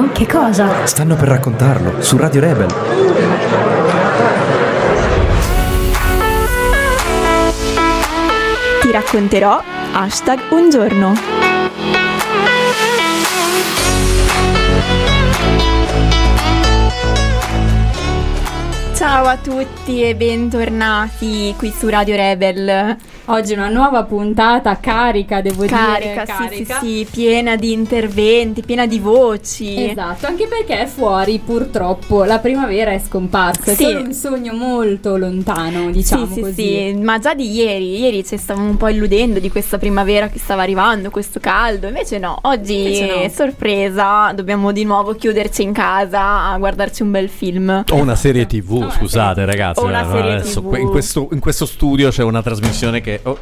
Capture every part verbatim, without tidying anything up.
detto? Che cosa? Stanno per raccontarlo su Radio Rebel. Ti racconterò hashtag un giorno. Ciao a tutti e bentornati qui su Radio Rebel. Oggi una nuova puntata carica, devo carica, dire Carica, sì, sì, sì, piena di interventi, piena di voci. Esatto, anche perché fuori purtroppo la primavera è scomparsa, sì. È solo un sogno molto lontano, diciamo sì, così sì, sì, ma già di ieri, ieri ci stavamo un po' illudendo di questa primavera che stava arrivando, questo caldo. Invece no, oggi invece no. Sorpresa, dobbiamo di nuovo chiuderci in casa a guardarci un bel film. O una serie tv, no, scusate ragazzi, o una serie adesso, tv. In questo, in questo studio c'è una trasmissione che... Oh.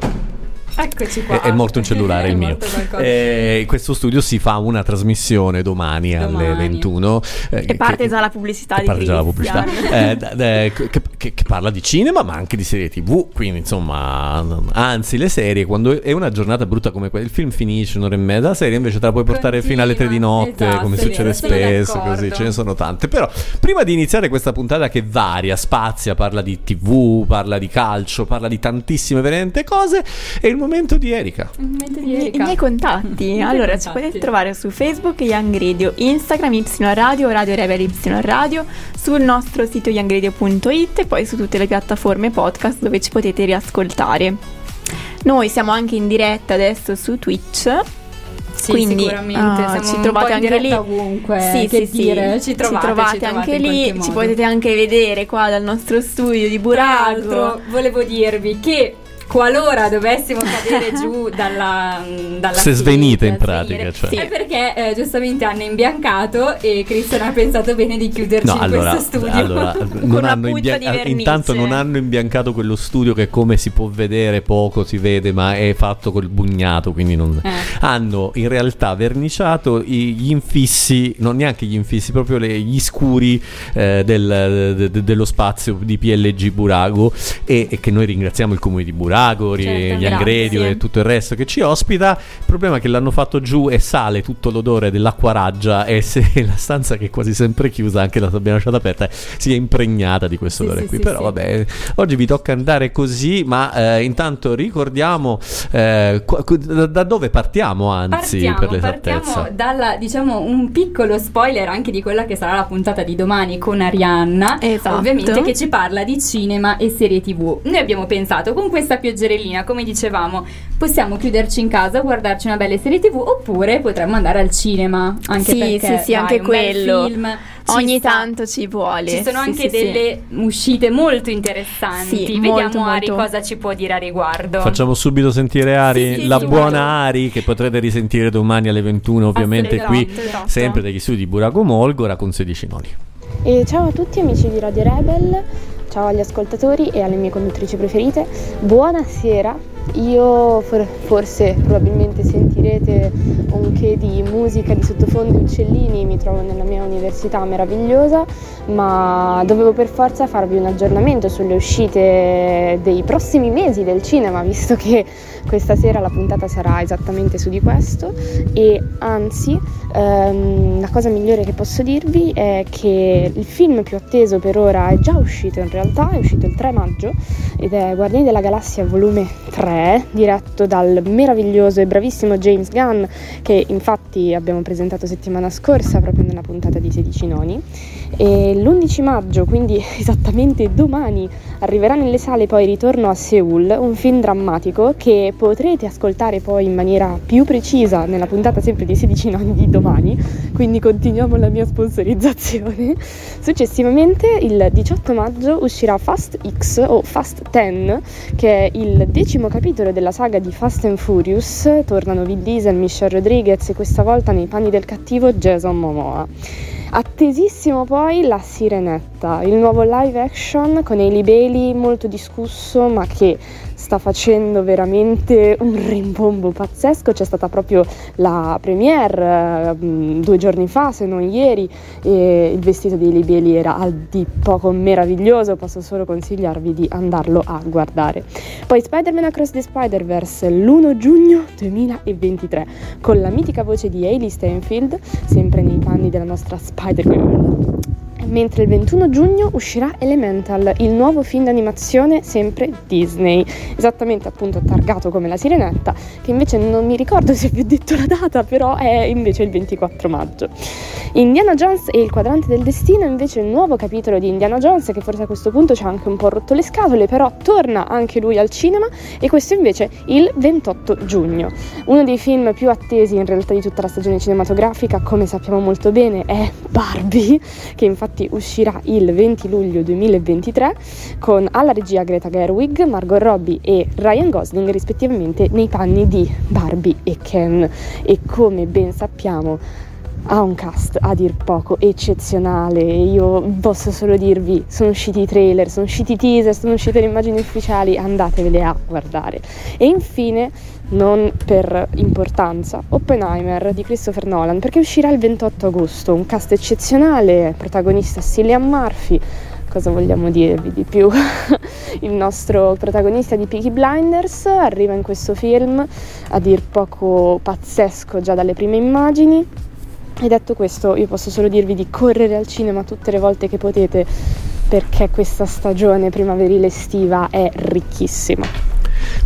Eccoci qua. È, è morto un cellulare il mio. Eh, in questo studio si fa una trasmissione domani, domani. alle ventuno. Eh, e parte che, già la pubblicità di parte già la pubblicità. Eh, d- d- che, che, che parla di cinema, ma anche di serie tv. Quindi, insomma, anzi, le serie, quando è una giornata brutta come quella, il film finisce un'ora e mezza, la serie invece te la puoi portare Continua, fino alle tre di notte, esatto, come succede spesso. Così ce ne sono tante. Però, prima di iniziare questa puntata che varia, spazia, parla di tv, parla di calcio, parla di tantissime veramente cose. E il momento di Erika. Il momento di Erika. I, I miei contatti. I allora, contatti. Ci potete trovare su Facebook Young Radio, Instagram Y Radio, Radio Rebel Y Radio, sul nostro sito young radio punto it e poi su tutte le piattaforme podcast dove ci potete riascoltare. Noi siamo anche in diretta adesso su Twitch. Sì, quindi sicuramente uh, ci trovate anche lì ovunque, sì, che sì, dire, sì. Ci, trovate, ci trovate ci anche lì, ci potete anche vedere qua dal nostro studio di Burago. Tra l'altro, volevo dirvi che qualora dovessimo cadere giù dalla, dalla se svenite in pratica, cioè. Sì, è perché eh, giustamente hanno imbiancato e Cristian ha pensato bene di chiuderci no, in allora, questo studio allora, non hanno imbian- intanto non hanno imbiancato quello studio che, come si può vedere, poco si vede, ma è fatto col bugnato, quindi non eh. hanno in realtà verniciato gli infissi, non neanche gli infissi, proprio le, gli scuri eh, del, de, de, dello spazio di P L G Burago e, e che noi ringraziamo il comune di Burago, Agori, certo, Young Radio e tutto il resto che ci ospita. Il problema è che l'hanno fatto giù e sale tutto l'odore dell'acquaraggia e se la stanza che è quasi sempre chiusa, anche la abbiamo lasciata aperta, si è impregnata di questo odore sì, qui sì, però sì. Vabbè, oggi vi tocca andare così, ma eh, intanto ricordiamo eh, da dove partiamo, anzi partiamo, per l'esattezza partiamo dalla, diciamo, un piccolo spoiler anche di quella che sarà la puntata di domani con Arianna, esatto. Ovviamente, che ci parla di cinema e serie tv. Noi abbiamo pensato, con questa più Gerellina, come dicevamo, possiamo chiuderci in casa, guardarci una bella serie tv, oppure potremmo andare al cinema, anche sì, perché sì, sì, dai, anche un quello bel film ogni sta. Tanto ci vuole. Ci sono sì, anche sì, delle sì. uscite molto interessanti. Sì, vediamo molto, Ari molto. Cosa ci può dire a riguardo. Facciamo subito sentire Ari, sì, sì, la sì, buona molto. Ari, che potrete risentire domani alle ventuno ovviamente qui, esatto. Sempre dagli studi di Burago Molgora con sedici noli. E ciao a tutti amici di Radio Rebel. Ciao agli ascoltatori e alle mie conduttrici preferite, buonasera. Io for- forse probabilmente sentirete un che di musica di sottofondo e uccellini, mi trovo nella mia università meravigliosa, ma dovevo per forza farvi un aggiornamento sulle uscite dei prossimi mesi del cinema, visto che questa sera la puntata sarà esattamente su di questo. E anzi, ehm, la cosa migliore che posso dirvi è che il film più atteso per ora è già uscito, in realtà è uscito il tre maggio ed è Guardiani della Galassia volume tre, diretto dal meraviglioso e bravissimo James Gunn, che infatti abbiamo presentato settimana scorsa proprio nella puntata di sedici noni. E l'undici maggio, quindi esattamente domani, arriverà nelle sale poi Ritorno a Seul, un film drammatico che potrete ascoltare poi in maniera più precisa nella puntata sempre di sedici noni di domani, quindi continuiamo la mia sponsorizzazione. Successivamente il diciotto maggio uscirà Fast X o Fast dieci, che è il decimo capitolo della saga di Fast and Furious. Tornano Vin Diesel, Michelle Rodriguez e questa volta nei panni del cattivo Jason Momoa. Attesissimo poi La Sirenetta, il nuovo live action con Halle Bailey, molto discusso ma che sta facendo veramente un rimbombo pazzesco. C'è stata proprio la premiere um, due giorni fa, se non ieri, e il vestito di Halle Bailey era al di poco meraviglioso, posso solo consigliarvi di andarlo a guardare. Poi Spider-Man Across the Spider-Verse l'primo giugno duemilaventitré con la mitica voce di Hailee Steinfeld, sempre nei panni della nostra Spider-Girl. Mentre il ventuno giugno uscirà Elemental, il nuovo film d'animazione sempre Disney, esattamente appunto targato come La Sirenetta, che invece non mi ricordo se vi ho detto la data, però è invece il ventiquattro maggio. Indiana Jones e il quadrante del destino, invece il nuovo capitolo di Indiana Jones, che forse a questo punto ci ha anche un po' rotto le scatole, però torna anche lui al cinema, e questo invece il ventotto giugno. Uno dei film più attesi in realtà di tutta la stagione cinematografica, come sappiamo molto bene, è Barbie, che infatti uscirà il venti luglio duemilaventitré con alla regia Greta Gerwig, Margot Robbie e Ryan Gosling rispettivamente nei panni di Barbie e Ken, e come ben sappiamo ha un cast a dir poco eccezionale. Io posso solo dirvi, sono usciti i trailer, sono usciti i teaser, sono uscite le immagini ufficiali, andatevele a guardare. E infine, non per importanza, Oppenheimer di Christopher Nolan, perché uscirà il ventotto agosto, un cast eccezionale, protagonista Cillian Murphy. Cosa vogliamo dirvi di più? Il nostro protagonista di Peaky Blinders arriva in questo film a dir poco pazzesco già dalle prime immagini. E detto questo, io posso solo dirvi di correre al cinema tutte le volte che potete, perché questa stagione primaverile estiva è ricchissima.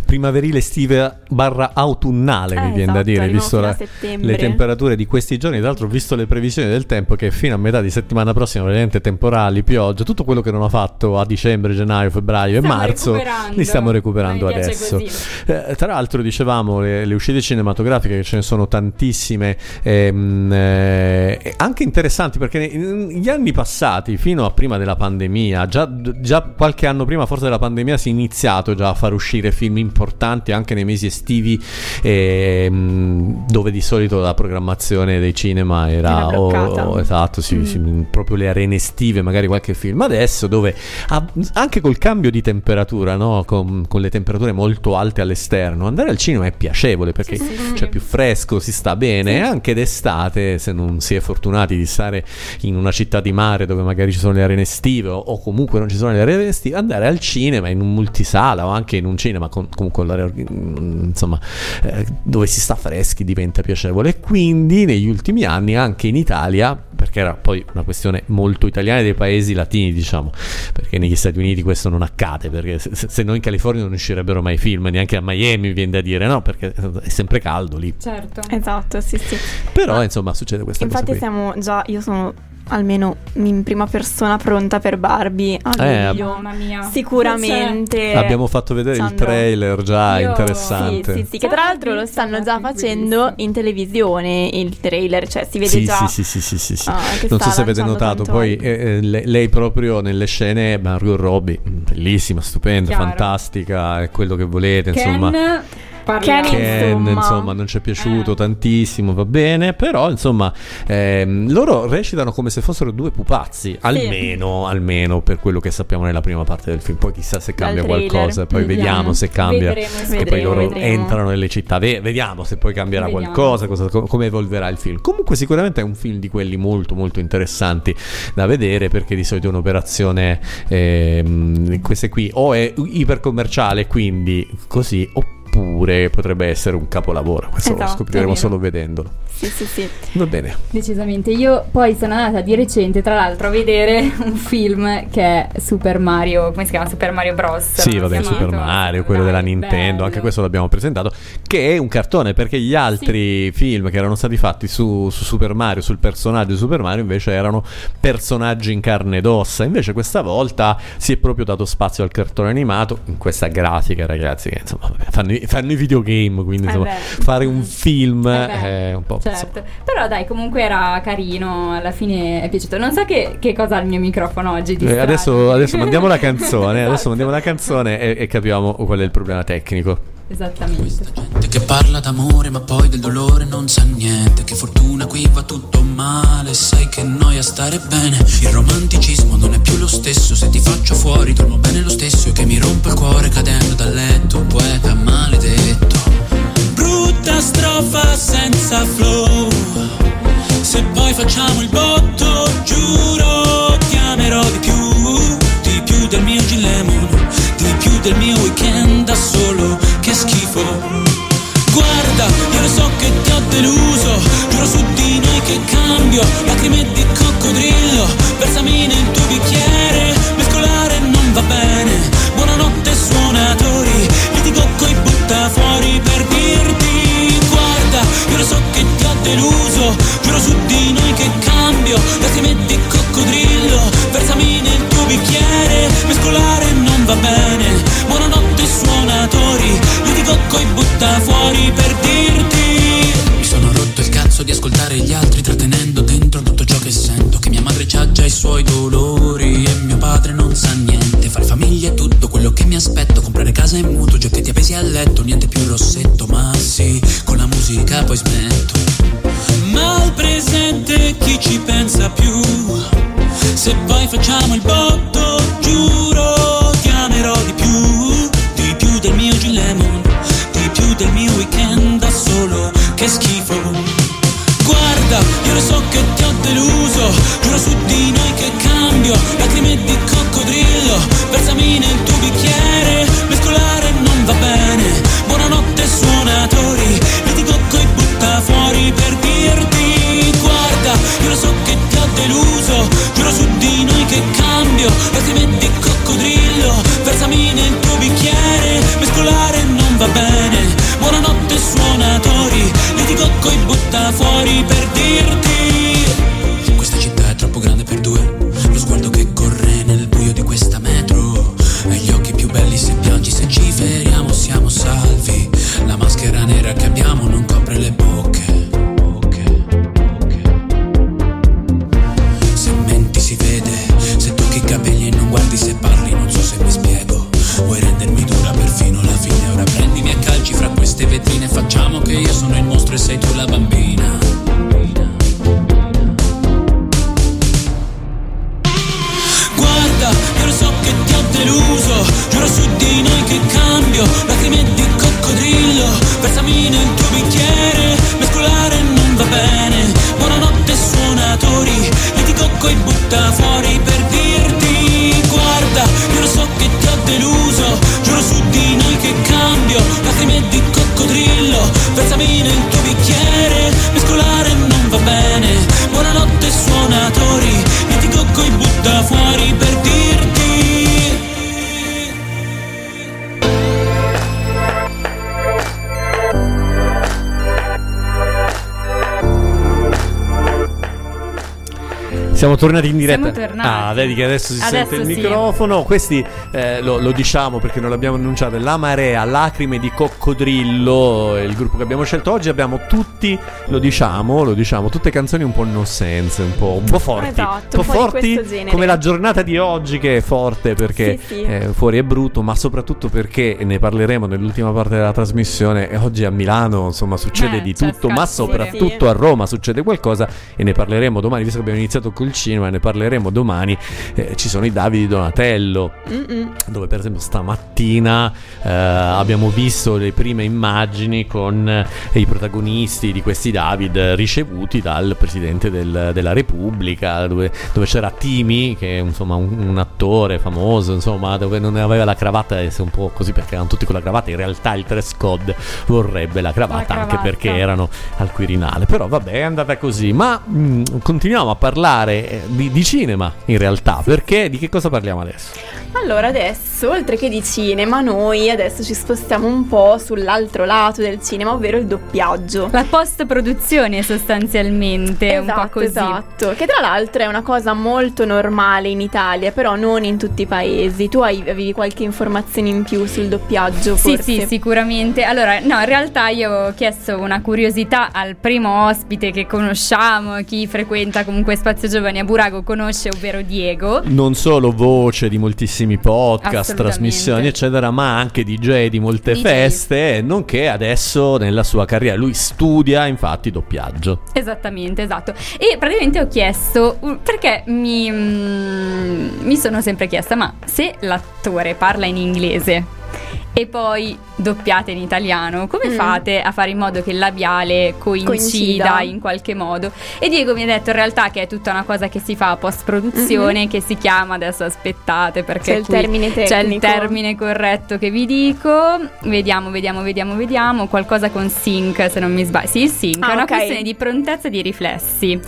Primaverile estiva barra autunnale, eh, mi viene esatto, da dire, visto la, le temperature di questi giorni. Tra l'altro ho visto le previsioni del tempo, che fino a metà di settimana prossima veramente temporali, pioggia, tutto quello che non ho fatto a dicembre, gennaio, febbraio stiamo e marzo li stiamo recuperando adesso. Eh, tra l'altro dicevamo le, le uscite cinematografiche, che ce ne sono tantissime, ehm, eh, anche interessanti, perché negli anni passati, fino a prima della pandemia, già, già qualche anno prima forse della pandemia, si è iniziato già a far uscire film importanti anche nei mesi estivi, ehm, dove di solito la programmazione dei cinema era, era bloccata. Oh, esatto, sì, mm. sì, proprio le arene estive, magari qualche film. Adesso, dove anche col cambio di temperatura, no? con, con le temperature molto alte all'esterno, andare al cinema è piacevole, perché sì, sì, c'è sì. più fresco, si sta bene, sì. anche d'estate, se non si è fortunati di stare in una città di mare dove magari ci sono le arene estive, o, o comunque non ci sono le arene estive, andare al cinema in un multisala o anche in un cinema con, comunque l'area, insomma, eh, dove si sta freschi, diventa piacevole. E quindi negli ultimi anni anche in Italia, perché era poi una questione molto italiana, dei paesi latini, diciamo, perché negli Stati Uniti questo non accade, perché se, se no in California non uscirebbero mai film, neanche a Miami viene da dire, no, perché è sempre caldo lì. Certo, esatto, sì sì. Però, ma insomma, succede questa infatti cosa. Infatti siamo già, io sono almeno in prima persona pronta per Barbie a eh, luglio, mamma mia. Sicuramente abbiamo fatto vedere Sandro. Il trailer già Io. interessante, sì, sì, sì, che tra l'altro lo stanno già facendo in televisione il trailer, cioè si vede sì, già sì, sì, sì, sì, sì. Ah, non so se avete notato tanto. Poi eh, lei proprio nelle scene, Margot Robbie bellissima, stupenda, Chiaro. fantastica, è quello che volete, Ken... insomma Ken, Ken, insomma, non ci è piaciuto eh. tantissimo, va bene, però insomma ehm, loro recitano come se fossero due pupazzi, sì. almeno almeno per quello che sappiamo nella prima parte del film. Poi chissà se cambia qualcosa, poi vediamo, vediamo se cambia, vedremo, che vedremo, poi loro vedremo. entrano nelle città, Ve- vediamo se poi cambierà vediamo. qualcosa, cosa, co- come evolverà il film. Comunque sicuramente è un film di quelli molto molto interessanti da vedere, perché di solito è un'operazione ehm, queste qui o è ipercommerciale, quindi così, oppure Oppure potrebbe essere un capolavoro. Questo esatto, lo scopriremo solo vedendolo. Sì, sì, sì. Va bene. Decisamente. Io poi sono andata di recente, tra l'altro, a vedere un film che è Super Mario. Come si chiama? Super Mario Bros. Sì, va bene, Super Mario, quello Dai, della Nintendo. Bello. Anche questo l'abbiamo presentato. Che è un cartone, perché gli altri sì. film che erano stati fatti su, su Super Mario, sul personaggio di Super Mario, invece erano personaggi in carne ed ossa. Invece questa volta si è proprio dato spazio al cartone animato, in questa grafica, ragazzi, che insomma fanno fanno i videogame, quindi eh insomma, beh. fare un film eh è un po' certo insomma. Però dai, comunque era carino, alla fine è piaciuto. Non so che, che cosa ha il mio microfono oggi di eh, adesso, adesso mandiamo la canzone esatto. adesso mandiamo la canzone e, e capiamo qual è il problema tecnico. Esattamente. Questa gente che parla d'amore ma poi del dolore non sa niente. Che fortuna qui va tutto male, sai che noia stare bene. Il romanticismo non è più lo stesso, se ti faccio fuori dormo bene lo stesso. E che mi mi rompe il cuore cadendo dal letto, poeta maledetto. Brutta strofa senza flow, se poi facciamo il botto, giuro ti amerò di più, di più del mio gin lemon, di più del mio weekend da solo, che schifo. Guarda, io lo so che ti ho deluso, giuro su di noi che cambio, lacrime di coccodrillo, versami nel tuo bicchiere, mescolare non va bene, buonanotte suonatori, litigo coi buttafuori per dirti, guarda, io lo so che ti ho deluso, giuro su di noi che cambio, lacrime di coccodrillo, versami nel tuo bicchiere, mescolare non va bene, buonanotte suonatori, litigo coi buttafuori per dirti. Mi sono rotto il cazzo di ascoltare gli altri trattenendo dentro tutto ciò che sento, che mia madre c'ha già i suoi dolori e mio padre non sa niente, far famiglia è tutto quello che mi aspetto, comprare casa e mutuo, giochetti appesi a letto, niente più rossetto, ma sì, con la musica poi smetto. Ma al presente chi ci pensa più, se poi facciamo il botto, giuro ti amerò di più, di più del mio gin lemon, di più del mio weekend da solo, che schifo. Guarda, io lo so che ti ho deluso, giuro su di noi che cambio, lacrime di coccodrillo, versami nel tuo bicchiere, mescolare non va bene, buonanotte suonatori, litigo coi buttafuori per dirti, guarda, io lo so che ti ho deluso, giuro su di noi che cambio, lacrime di coccodrillo, versami nel tuo bicchiere, mescolare non va bene, buonanotte suonatori, litigo coi buttafuori per dirti. Questa città è troppo grande per due, lo sguardo che corre nel buio di questa metro, e gli occhi più belli se piangi, se ci feriamo siamo salvi, la maschera nera che abbiamo non copre le bocche, se menti si vede, se tocchi i capelli e non guardi se parli, non so se mi spiego, vuoi rendermi dura perfino la fine, ora prendimi a calci fra queste vetrine, facciamo che io sono il mostro e sei tu la bambina. Guarda, io lo so che ti ho deluso, giuro su di noi che cambio, lacrime di coccodrillo, versami nel tuo bicchiere, mescolare non va bene, buonanotte suonatori, litigo coi buttafuori per dirti, guarda, io lo so che ti ho deluso, giuro su di noi che cambio, lacrime di coccodrillo, versami nel tuo bicchiere, mescolare non va bene, buonanotte suonatori, litigo coi buttafuori per dirti. Siamo tornati in diretta. Siamo tornati. Ah, vedi che adesso si adesso sente il sì. microfono. Questi eh, lo, lo diciamo perché non l'abbiamo annunciato. La Marea, Lacrime di Coccodrillo, il gruppo che abbiamo scelto oggi. Abbiamo tutti, lo diciamo, lo diciamo, tutte canzoni un po' no sense, un po', un po' forti, esatto, un po' forti come la giornata di oggi che è forte perché sì, sì. Eh, fuori è brutto, ma soprattutto perché ne parleremo nell'ultima parte della trasmissione. E oggi a Milano, insomma, succede eh, di tutto, scazzure. Ma soprattutto a Roma succede qualcosa e ne parleremo domani, visto che abbiamo iniziato con il cinema, ne parleremo domani. Eh, ci sono i Davi di Donatello, Mm-mm. dove per esempio stamattina eh, abbiamo visto le prime immagini con eh, i protagonisti di questi David ricevuti dal Presidente del, della Repubblica, dove, dove c'era Timi, che è insomma un, un attore famoso, insomma, dove non aveva la cravatta, è un po' così perché erano tutti con la cravatta, in realtà il dress code vorrebbe la cravatta, la cravatta. Anche perché erano al Quirinale, però vabbè, è andata così. Ma mh, continuiamo a parlare Di, di cinema in realtà, perché di che cosa parliamo adesso? Allora adesso, oltre che di cinema, noi adesso ci spostiamo un po' sull'altro lato del cinema, ovvero il doppiaggio, la post produzione sostanzialmente, esatto, un po' così, esatto, che tra l'altro è una cosa molto normale in Italia, però non in tutti i paesi. Tu hai, avevi qualche informazione in più sul doppiaggio? Sì, forse? Sì, sicuramente. Allora, no, in realtà io ho chiesto una curiosità al primo ospite che conosciamo, chi frequenta comunque Spazio Giovani a Burago conosce, ovvero Diego. Non solo voce di moltissimi tantissimi podcast, trasmissioni eccetera, ma anche D J di molte D J feste, nonché adesso nella sua carriera lui studia infatti doppiaggio. Esattamente, esatto. E praticamente ho chiesto, perché mi, mm, mi sono sempre chiesta, ma se l'attore parla in inglese e poi doppiate in italiano, come mm. fate a fare in modo che il labiale coincida, coincida in qualche modo? E Diego mi ha detto in realtà che è tutta una cosa che si fa a post-produzione, mm-hmm. che si chiama, adesso aspettate perché c'è il termine tecnico, c'è il termine corretto che vi dico, vediamo, vediamo, vediamo, vediamo, qualcosa con sync se non mi sbaglio, sì, il sync, ah, è una okay. questione di prontezza e di riflessi.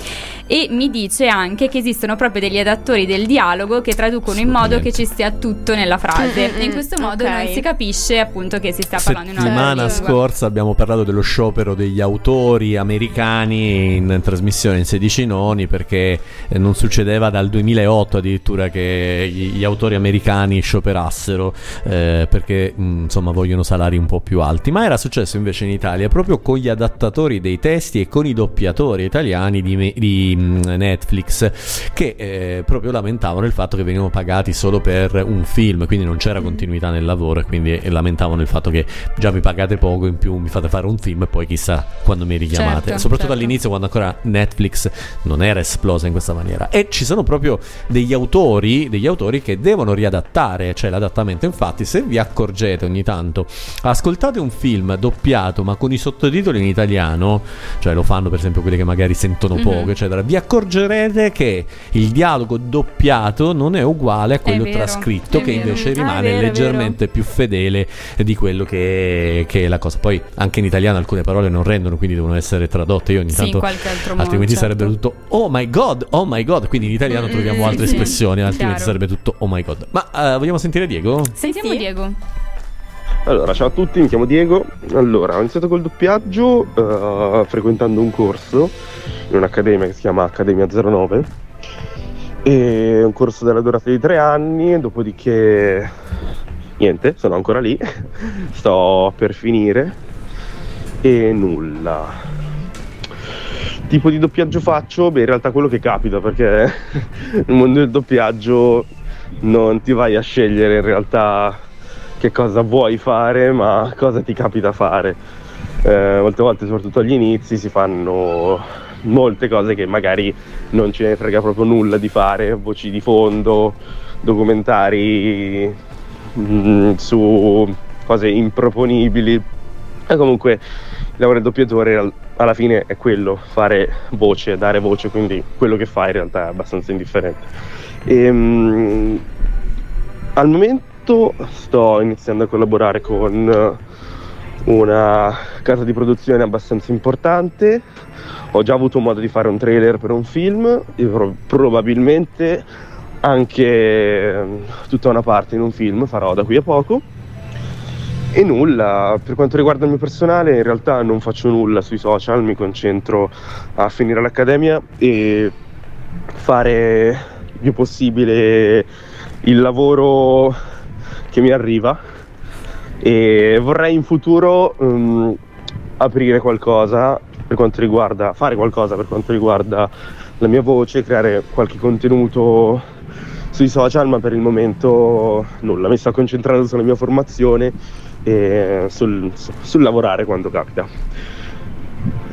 E mi dice anche che esistono proprio degli adattori del dialogo che traducono in modo che ci stia tutto nella frase, mm-hmm. e in questo modo okay. non si capisce appunto che si sta parlando. Settimana scorsa abbiamo parlato dello sciopero degli autori americani in trasmissione in sedici noni, perché non succedeva dal duemilaotto addirittura che gli autori americani scioperassero, eh, perché mh, insomma vogliono salari un po' più alti, ma era successo invece in Italia proprio con gli adattatori dei testi e con i doppiatori italiani di, me- di Netflix, che eh, proprio lamentavano il fatto che venivano pagati solo per un film, quindi non c'era continuità nel lavoro, e quindi lamentavano il fatto che già mi pagate poco, in più mi fate fare un film e poi chissà quando mi richiamate, certo, soprattutto certo. all'inizio, quando ancora Netflix non era esplosa in questa maniera. E ci sono proprio degli autori degli autori che devono riadattare, cioè l'adattamento. Infatti, se vi accorgete ogni tanto, ascoltate un film doppiato ma con i sottotitoli in italiano, cioè lo fanno per esempio quelli che magari sentono mm-hmm. poco eccetera, vi accorgerete che il dialogo doppiato non è uguale a quello vero, trascritto, che vero. invece rimane ah, vero, leggermente vero. più fedele di quello che, che è la cosa. Poi anche in italiano alcune parole non rendono, quindi devono essere tradotte. Io ogni sì, tanto, altrimenti modo, certo. sarebbe tutto oh my god, oh my god. Quindi in italiano mm-hmm. troviamo altre sì, espressioni, altrimenti chiaro. sarebbe tutto oh my god. Ma uh, vogliamo sentire Diego? Sentiamo sì. Diego. Allora, ciao a tutti, mi chiamo Diego. Allora, ho iniziato col doppiaggio uh, frequentando un corso in un'accademia che si chiama Accademia zero nove, e un corso della durata di tre anni, dopodiché niente, sono ancora lì, sto per finire e nulla. Tipo di doppiaggio faccio? Beh, in realtà quello che capita, perché nel mondo del doppiaggio non ti vai a scegliere in realtà che cosa vuoi fare, ma cosa ti capita fare. Eh, molte volte, soprattutto agli inizi, si fanno molte cose che magari non ce ne frega proprio nulla di fare, voci di fondo, documentari su cose improponibili. E comunque il lavoro del doppiatore alla fine è quello, fare voce, dare voce, quindi quello che fa in realtà è abbastanza indifferente. E, um, al momento sto iniziando a collaborare con una casa di produzione abbastanza importante. Ho già avuto modo di fare un trailer per un film e pro- probabilmente anche tutta una parte in un film farò da qui a poco. E nulla, per quanto riguarda il mio personale in realtà non faccio nulla sui social, mi concentro a finire l'accademia e fare il più possibile il lavoro che mi arriva, e vorrei in futuro um, aprire qualcosa per quanto riguarda, fare qualcosa per quanto riguarda la mia voce, creare qualche contenuto sui social, ma per il momento nulla, mi sto concentrando sulla mia formazione e sul, sul lavorare quando capita.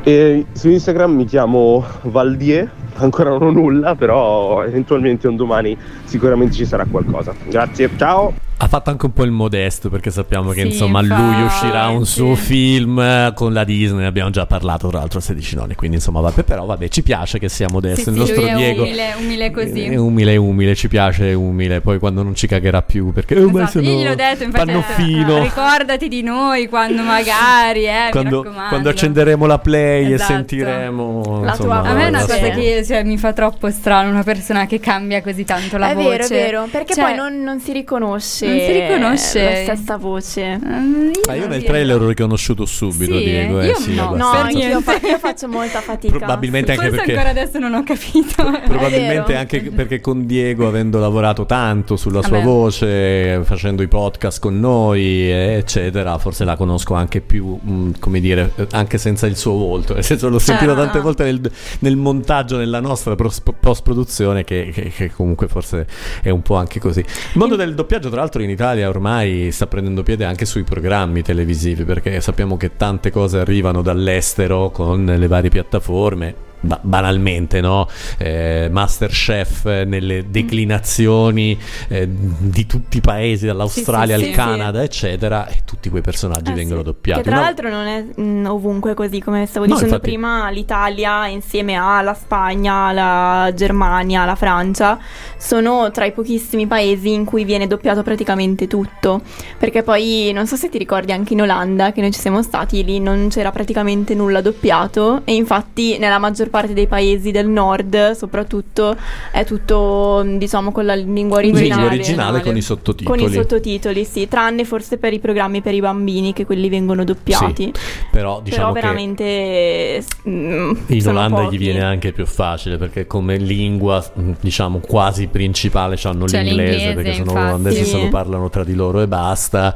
E su Instagram mi chiamo Valdier, ancora non ho nulla, però eventualmente un domani sicuramente ci sarà qualcosa. Grazie, ciao! Ha fatto anche un po' il modesto, perché sappiamo che sì, insomma fa... lui uscirà un sì. suo film con la Disney, abbiamo già parlato tra l'altro a sedici noni, quindi insomma vabbè, però vabbè, ci piace che sia modesto, sì, il sì, nostro è Diego umile, umile così, è umile umile, ci piace, è umile, poi quando non ci cagherà più, perché esatto, eh, sono... io gliel'ho detto infatti, eh, ricordati di noi quando magari eh, quando, quando accenderemo la play esatto. e sentiremo la insomma, tua... a me è una cosa sì. che cioè, mi fa troppo strano una persona che cambia così tanto la è voce, è vero, è vero, perché cioè... poi non, non si riconosce riconosce, non si riconosce la stessa voce. Mm, io, ah, io nel trailer l'ho riconosciuto subito, sì. Diego. Eh, io sì, no, no io, fa- io faccio molta fatica. Probabilmente anche forse perché ancora adesso non ho capito. Probabilmente anche perché con Diego, avendo lavorato tanto sulla sua voce, facendo i podcast con noi, eccetera, forse la conosco anche più, mh, come dire, anche senza il suo volto. Nel senso, l'ho sentito ah. tante volte nel, nel montaggio, nella nostra post-produzione, che, che, che comunque forse è un po' anche così. Il mondo del doppiaggio, tra l'altro, in Italia ormai sta prendendo piede anche sui programmi televisivi, perché sappiamo che tante cose arrivano dall'estero con le varie piattaforme. Ba- banalmente, no? Eh, Masterchef nelle declinazioni eh, di tutti i paesi, dall'Australia sì, sì, al sì, Canada, sì. eccetera, e tutti quei personaggi ah, vengono sì. doppiati. Che tra no? l'altro non è mh, ovunque così, come stavo no, dicendo infatti... prima, l'Italia insieme alla Spagna, la Germania, la Francia sono tra i pochissimi paesi in cui viene doppiato praticamente tutto, perché poi non so se ti ricordi anche in Olanda che noi ci siamo stati, lì non c'era praticamente nulla doppiato e infatti nella maggior parte dei paesi del nord soprattutto è tutto, diciamo, con la lingua originale, lingua originale con i sottotitoli con i sottotitoli sì, tranne forse per i programmi per i bambini, che quelli vengono doppiati, sì, però diciamo però veramente che in Olanda pochi. Gli viene anche più facile perché come lingua, diciamo, quasi principale hanno cioè l'inglese, l'inglese perché sono olandesi, sì. solo parlano tra di loro e basta,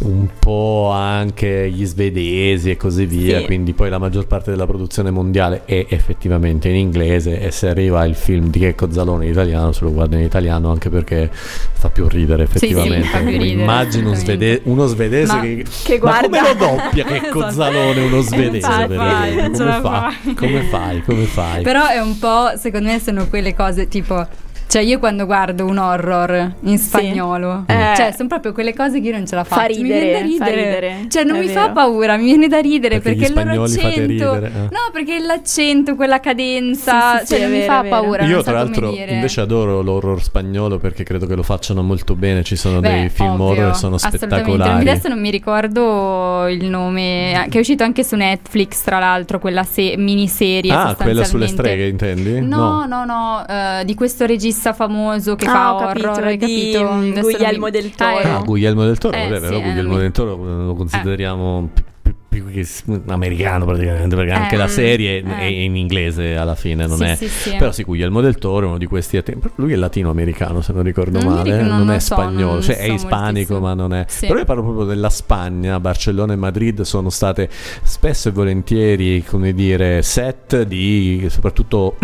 un po' anche gli svedesi e così via, sì. quindi poi la maggior parte della produzione mondiale è effettivamente in inglese, e se arriva il film di Checco Zalone in italiano se lo guarda in italiano, anche perché fa più ridere effettivamente, sì, sì, più ridere, immagino svede- uno svedese ma che, che guarda, ma come lo doppia Checco Zalone uno svedese fai, per fai, come, fa? Fai. come fai come fai Però è un po', secondo me sono quelle cose tipo, cioè io quando guardo un horror in spagnolo, sì. eh, cioè sono proprio quelle cose che io non ce la faccio, fa ridere, mi viene da ridere, ridere. Cioè non è mi vero. fa paura, mi viene da ridere perché, perché il loro accento ridere, eh. no perché l'accento, quella cadenza, sì, sì, cioè sì, non vero, mi fa paura. Io non tra so l'altro invece adoro l'horror spagnolo perché credo che lo facciano molto bene, ci sono Beh, dei film ovvio, horror che sono spettacolari. Adesso non mi ricordo il nome, che è uscito anche su Netflix tra l'altro, quella se- miniserie ah quella sulle streghe intendi? no no no, no uh, di questo regista famoso che ah, fa horror, hai capito? Guglielmo del Toro. Ah, Guglielmo del Toro, eh, vabbè, sì, però Guglielmo eh. del Toro lo consideriamo eh. più, più che americano praticamente, perché eh. anche la serie eh. è in inglese alla fine, non sì, è. Sì, sì. Però sì, Guglielmo del Toro è uno di questi, lui è latinoamericano se non ricordo non male, dico, non, non è so, spagnolo, non cioè so è ispanico moltissimo. Ma non è. Sì. Però io parlo proprio della Spagna, Barcellona e Madrid sono state spesso e volentieri, come dire, set di soprattutto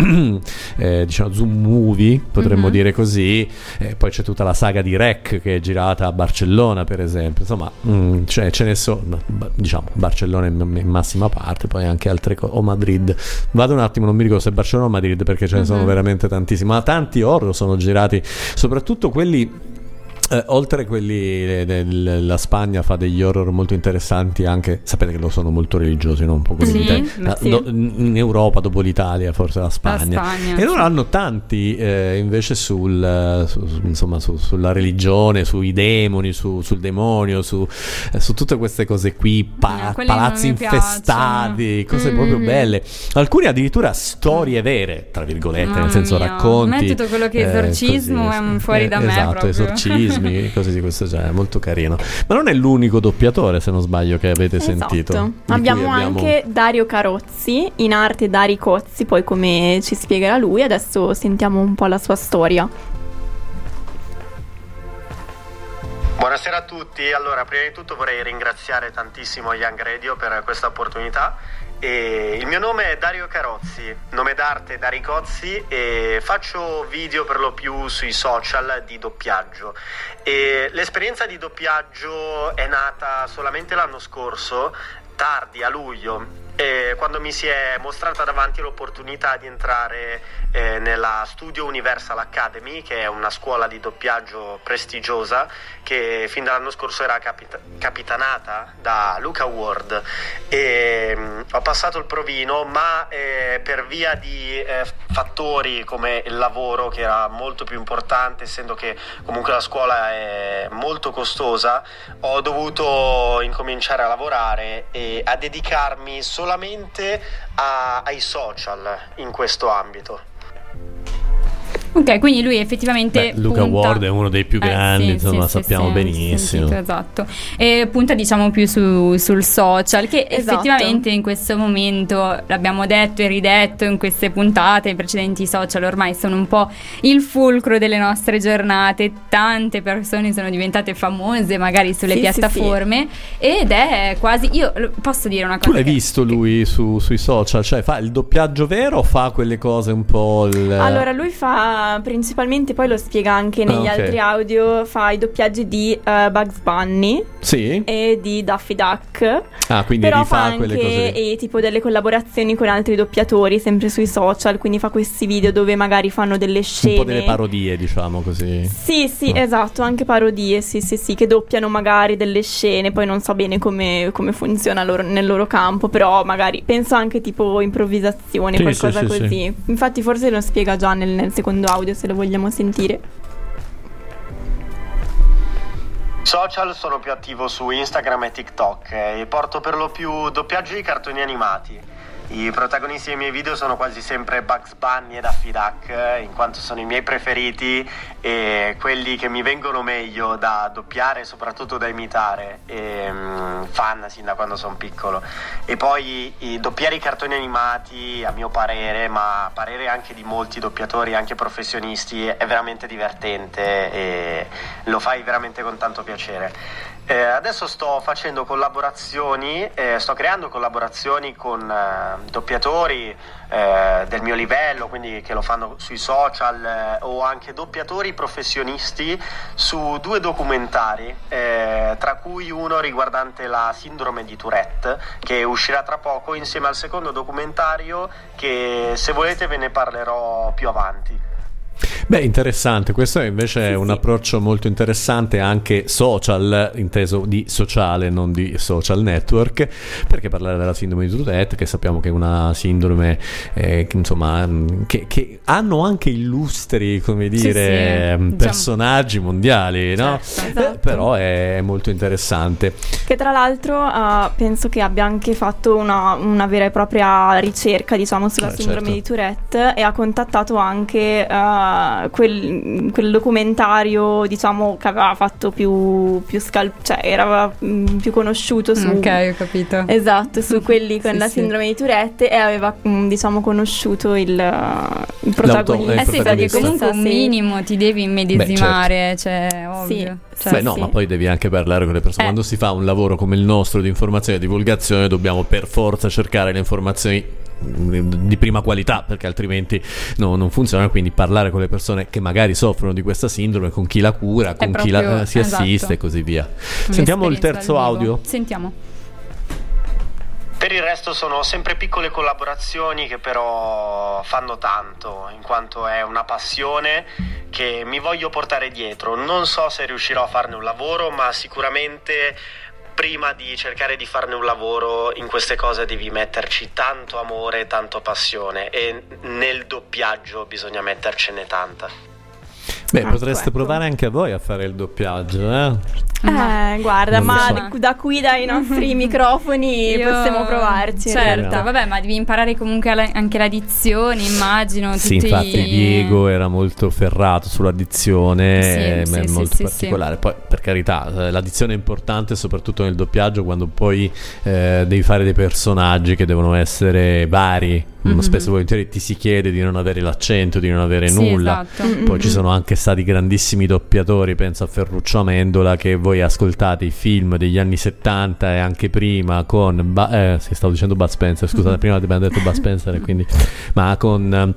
eh, diciamo zoom movie, potremmo mm-hmm. dire così, eh, poi c'è tutta la saga di Rec che è girata a Barcellona per esempio, insomma mh, cioè, ce ne sono, diciamo Barcellona in massima parte, poi anche altre cose, o Madrid, vado un attimo, non mi ricordo se è Barcellona o Madrid perché ce ne uh-huh. sono veramente tantissimi, ma tanti horror sono girati, soprattutto quelli Eh, oltre quelli della Spagna fa degli horror molto interessanti anche, sapete che lo sono molto religiosi, no? Un po' così sì, la, sì. do, in Europa dopo l'Italia forse la Spagna, la Spagna e loro sì. hanno tanti eh, invece sul su, insomma su, sulla religione, sui demoni, su, sul demonio, su, eh, su tutte queste cose qui, pa- no, palazzi infestati, cose mm-hmm. proprio belle, alcuni addirittura storie vere tra virgolette, Mamma nel senso mia. racconti, a me tutto quello che esorcismo eh, è fuori eh, da me esatto, proprio esorcismo cose di questo genere, molto carino. Ma non è l'unico doppiatore, se non sbaglio, che avete esatto. sentito. Abbiamo, abbiamo anche Dario Carozzi, in arte Dario Cozzi, poi come ci spiegherà lui. Adesso sentiamo un po' la sua storia. Buonasera a tutti. Allora, prima di tutto vorrei ringraziare tantissimo Young Radio per questa opportunità. E il mio nome è Dario Carozzi, nome d'arte Dario Cozzi, e faccio video per lo più sui social di doppiaggio. E l'esperienza di doppiaggio è nata solamente l'anno scorso, tardi a luglio, eh, quando mi si è mostrata davanti l'opportunità di entrare eh, nella Studio Universal Academy, che è una scuola di doppiaggio prestigiosa che fin dall'anno scorso era capita- capitanata da Luca Ward. E, mh, ho passato il provino, ma eh, per via di eh, fattori come il lavoro, che era molto più importante, essendo che comunque la scuola è molto costosa, ho dovuto incominciare a lavorare e a dedicarmi solo solamente a, ai social in questo ambito. Ok, quindi lui effettivamente Beh, Luca punta... Ward è uno dei più grandi, eh, sì, insomma, sì, sappiamo sì, benissimo sì, sì, esatto. E punta diciamo più su, sul social, che esatto. effettivamente in questo momento, l'abbiamo detto e ridetto in queste puntate, i precedenti social ormai sono un po' il fulcro delle nostre giornate. Tante persone sono diventate famose magari sulle sì, piattaforme sì, sì. Ed è quasi, io posso dire una cosa. Tu l'hai che... visto lui su, sui social? Cioè fa il doppiaggio vero o fa quelle cose un po' il... Allora lui fa principalmente, poi lo spiega anche negli ah, okay. altri audio, fa i doppiaggi di uh, Bugs Bunny sì. e di Daffy Duck. Ah, quindi però rifà fa anche quelle cose. E tipo delle collaborazioni con altri doppiatori, sempre sui social, quindi fa questi video dove magari fanno delle scene, un po' delle parodie, diciamo così. Sì, sì, no. esatto, anche parodie, sì, sì, sì, che doppiano magari delle scene, poi non so bene come, come funziona loro, nel loro campo, però magari penso anche tipo improvvisazione, sì, qualcosa sì, sì, così. Sì. Infatti forse lo spiega già nel, nel secondo audio, se lo vogliamo sentire. Social sono più attivo su Instagram e TikTok e porto per lo più doppiaggi di cartoni animati. I protagonisti dei miei video sono quasi sempre Bugs Bunny e Daffy Duck, in quanto sono i miei preferiti e quelli che mi vengono meglio da doppiare e soprattutto da imitare, e, um, fan sin da quando sono piccolo. E poi i doppiare i cartoni animati, a mio parere, ma a parere anche di molti doppiatori, anche professionisti, è veramente divertente e lo fai veramente con tanto piacere. Eh, adesso sto facendo collaborazioni, eh, sto creando collaborazioni con eh, doppiatori eh, del mio livello, quindi che lo fanno sui social, eh, o anche doppiatori professionisti su due documentari, eh, tra cui uno riguardante la sindrome di Tourette, che uscirà tra poco insieme al secondo documentario, che se volete ve ne parlerò più avanti. Beh, interessante, questo è invece sì, è un sì. approccio molto interessante, anche social, inteso di sociale, non di social network, perché parlare della sindrome di Tourette, che sappiamo che è una sindrome eh, che, insomma, che, che hanno anche illustri, come dire, sì, sì. personaggi mondiali, no? Certo, esatto. eh, però è molto interessante. Che tra l'altro uh, penso che abbia anche fatto una, una vera e propria ricerca, diciamo, sulla ah, sindrome certo. di Tourette, e ha contattato anche... Uh, Quel, quel documentario, diciamo, che aveva fatto più, più scal- cioè era mh, più conosciuto su, ok, ho capito, esatto, su quelli con sì, la sindrome sì. di Tourette, e aveva mh, diciamo conosciuto il, il protagonista, eh, sì, perché comunque un minimo ti devi immedesimare. Beh, certo. Cioè ovvio sì, cioè, beh no sì. ma poi devi anche parlare con le persone, eh. quando si fa un lavoro come il nostro di informazione e divulgazione dobbiamo per forza cercare le informazioni di prima qualità, perché altrimenti no, non funziona. Quindi parlare con le persone che magari soffrono di questa sindrome, con chi la cura, con proprio, chi la, si esatto. assiste e così via. Un'esperienza. Sentiamo il terzo audio. Sentiamo. Per il resto sono sempre piccole collaborazioni che però fanno tanto, in quanto è una passione che mi voglio portare dietro. Non so se riuscirò a farne un lavoro, ma sicuramente prima di cercare di farne un lavoro, in queste cose devi metterci tanto amore, tanto passione, e nel doppiaggio bisogna mettercene tanta. Beh, ah, potreste ecco. provare anche voi a fare il doppiaggio, eh? Eh, guarda, non ma so. da qui dai nostri microfoni Io... possiamo provarci. Certo, vabbè, ma devi imparare comunque la, anche la dizione, immagino. Tutti sì, infatti i... Diego era molto ferrato sulla dizione, sì, eh, sì, è sì, molto sì, particolare. Sì. Poi, per carità, la dizione è importante soprattutto nel doppiaggio, quando poi eh, devi fare dei personaggi che devono essere vari. Mm-hmm. Spesso volentieri ti si chiede di non avere l'accento, di non avere sì, nulla. Esatto. Poi mm-hmm. ci sono anche stati grandissimi doppiatori, penso a Ferruccio Amendola, che voi ascoltate i film degli anni settanta e anche prima con ba- eh, sì, stavo dicendo Buzz Spencer, scusate, mm-hmm. prima abbiamo detto Buzz Spencer e quindi ma con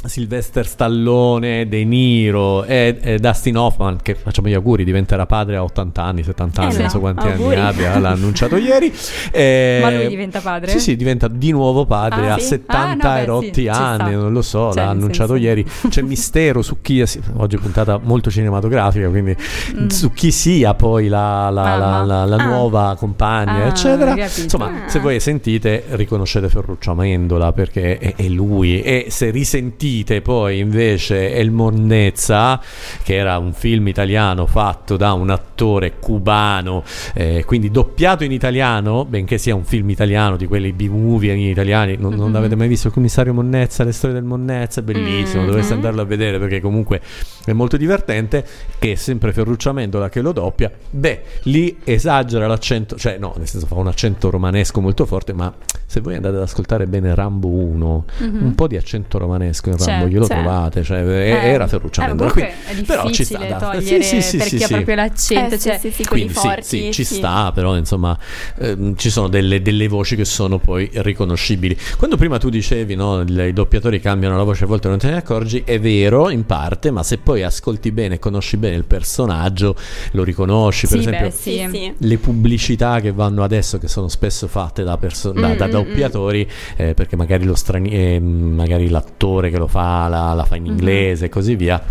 Sylvester Stallone, De Niro e, e Dustin Hoffman, che facciamo gli auguri, diventerà padre a ottanta anni, settanta anni, eh no, non so quanti auguri. anni abbia, l'ha annunciato ieri. E ma lui diventa padre? Sì, sì, diventa di nuovo padre ah, a sì? settanta ah, no, e rotti sì, anni, non lo so, c'è l'ha annunciato senso. ieri. C'è mistero su chi, oggi è puntata molto cinematografica, quindi mm. su chi sia poi la, la, la, la, la ah. nuova compagna, ah, eccetera. Insomma, ah. se voi sentite riconoscete Ferruccio Amendola perché è, è lui, e se risentite sentite poi invece El Monnezza, che era un film italiano fatto da un attore cubano, eh, quindi doppiato in italiano, benché sia un film italiano di quelli B-movie italiani. Non, non avete mai visto Il commissario Monnezza, le storie del Monnezza? È bellissimo, mm-hmm. dovreste andarlo a vedere perché comunque è molto divertente. Che è sempre Ferruccio Amendola che lo doppia. Beh, lì esagera l'accento, cioè no, nel senso fa un accento romanesco molto forte, ma se voi andate ad ascoltare bene Rambo uno, mm-hmm. un po' di accento romanesco in Rambo c'è, glielo c'è. trovate, cioè eh, era Ferruccio Amendola, quindi è però ci sta togliere sì, sì, sì, per sì, chi sì, ha sì. proprio l'accento, eh, cioè sì, sì, sì, quindi sì, forti, sì, sì, ci sta, però insomma ehm, ci sono delle, delle voci che sono poi riconoscibili. Quando prima tu dicevi no, i doppiatori cambiano la voce, a volte non te ne accorgi, è vero in parte, ma se poi ascolti bene e conosci bene il personaggio lo riconosci. Per sì, esempio beh, sì, sì. le pubblicità che vanno adesso, che sono spesso fatte da, perso- da, mm, da doppiatori, eh, perché magari lo strani- eh, magari l'attore che lo fa la, la fa in inglese mm. e così via,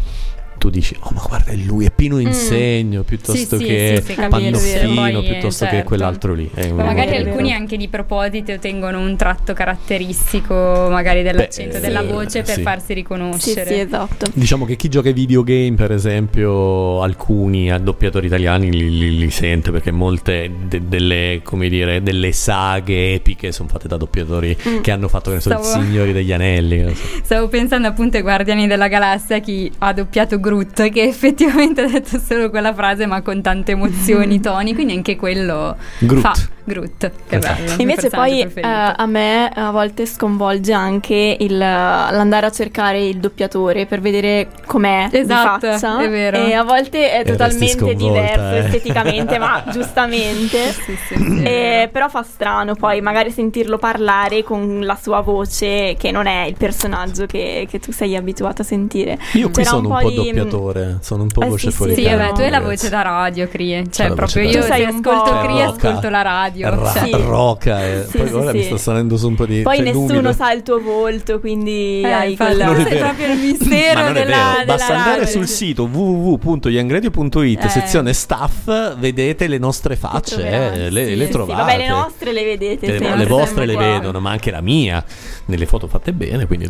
tu dici oh ma guarda lui è Pino Insegno mm. piuttosto sì, che sì, sì, Pandolfino piuttosto certo. che quell'altro lì, eh, ma magari alcuni anche di proposito tengono un tratto caratteristico magari dell'accento, beh, della sì, voce per sì. farsi riconoscere sì, sì, esatto. Diciamo che chi gioca ai videogame per esempio, alcuni doppiatori italiani li, li, li sente, perché molte de- delle come dire delle saghe epiche sono fatte da doppiatori mm. che hanno fatto, che ne so, stavo... il Signore degli Anelli, so. stavo pensando appunto ai Guardiani della Galassia, chi ha doppiato Groot, che effettivamente ha detto solo quella frase ma con tante emozioni, toni, quindi anche quello Groot. fa Groot, che bello. Invece poi eh, a me a volte sconvolge anche il, l'andare a cercare il doppiatore per vedere com'è esatto, di faccia, è vero. E a volte è e totalmente diverso eh. esteticamente ma giustamente sì, sì, sì, e, però fa strano poi magari sentirlo parlare con la sua voce che non è il personaggio che, che tu sei abituato a sentire. Io qui sono un, un po' di... doppiatore, sono un po' eh, voce sì, fuori sì, sì, vabbè, tu hai la voce da radio, Crie, cioè proprio io se ascolto Crie ascolto la radio. Ra- sì. Roca eh. sì, poi sì, ora sì. mi sto salendo su un po' di poi cioè, nessuno l'umido. sa il tuo volto, quindi eh, hai quella... sei proprio il mistero della, della basta della andare radio. Sul sito w w w punto young radio punto i t eh. sezione staff, vedete le nostre facce, eh, le, sì, le trovate sì. Vabbè, le nostre le vedete, le, le vostre le qua. vedono, ma anche la mia nelle foto fatte bene, quindi eh,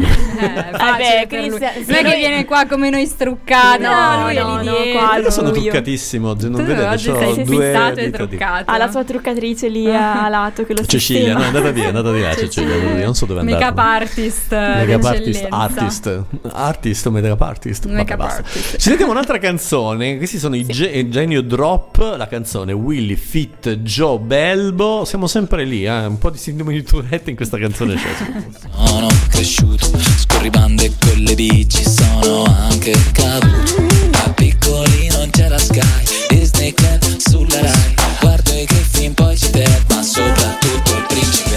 vabbè, Chris, lui. Sì, lui che viene qua come noi struccati no, no, lui no, no, qua io sono truccatissimo oggi, non vedete, ho due dita alla sua truccatrice lì a lato che lo Cecilia, no, è andata via, è andata via Cecilia, Cecilia, non so dove andare. Make up artist, make up artist, artist, artist, make up artist. Make up artist. Ci sentiamo un'altra canzone. Questi sono sì. i Ge- Genio Drop, la canzone Willy Fit Joe Belbo. Siamo sempre lì, eh? Un po' di sindrome di Tourette in questa canzone c'è. Sono cresciuto, scorribande e quelle bici, sono anche caduto. Da piccolino non c'era Sky, Disney Club sulla Rai. Guardo i Griffin, poi c'è te, ma soprattutto il principe.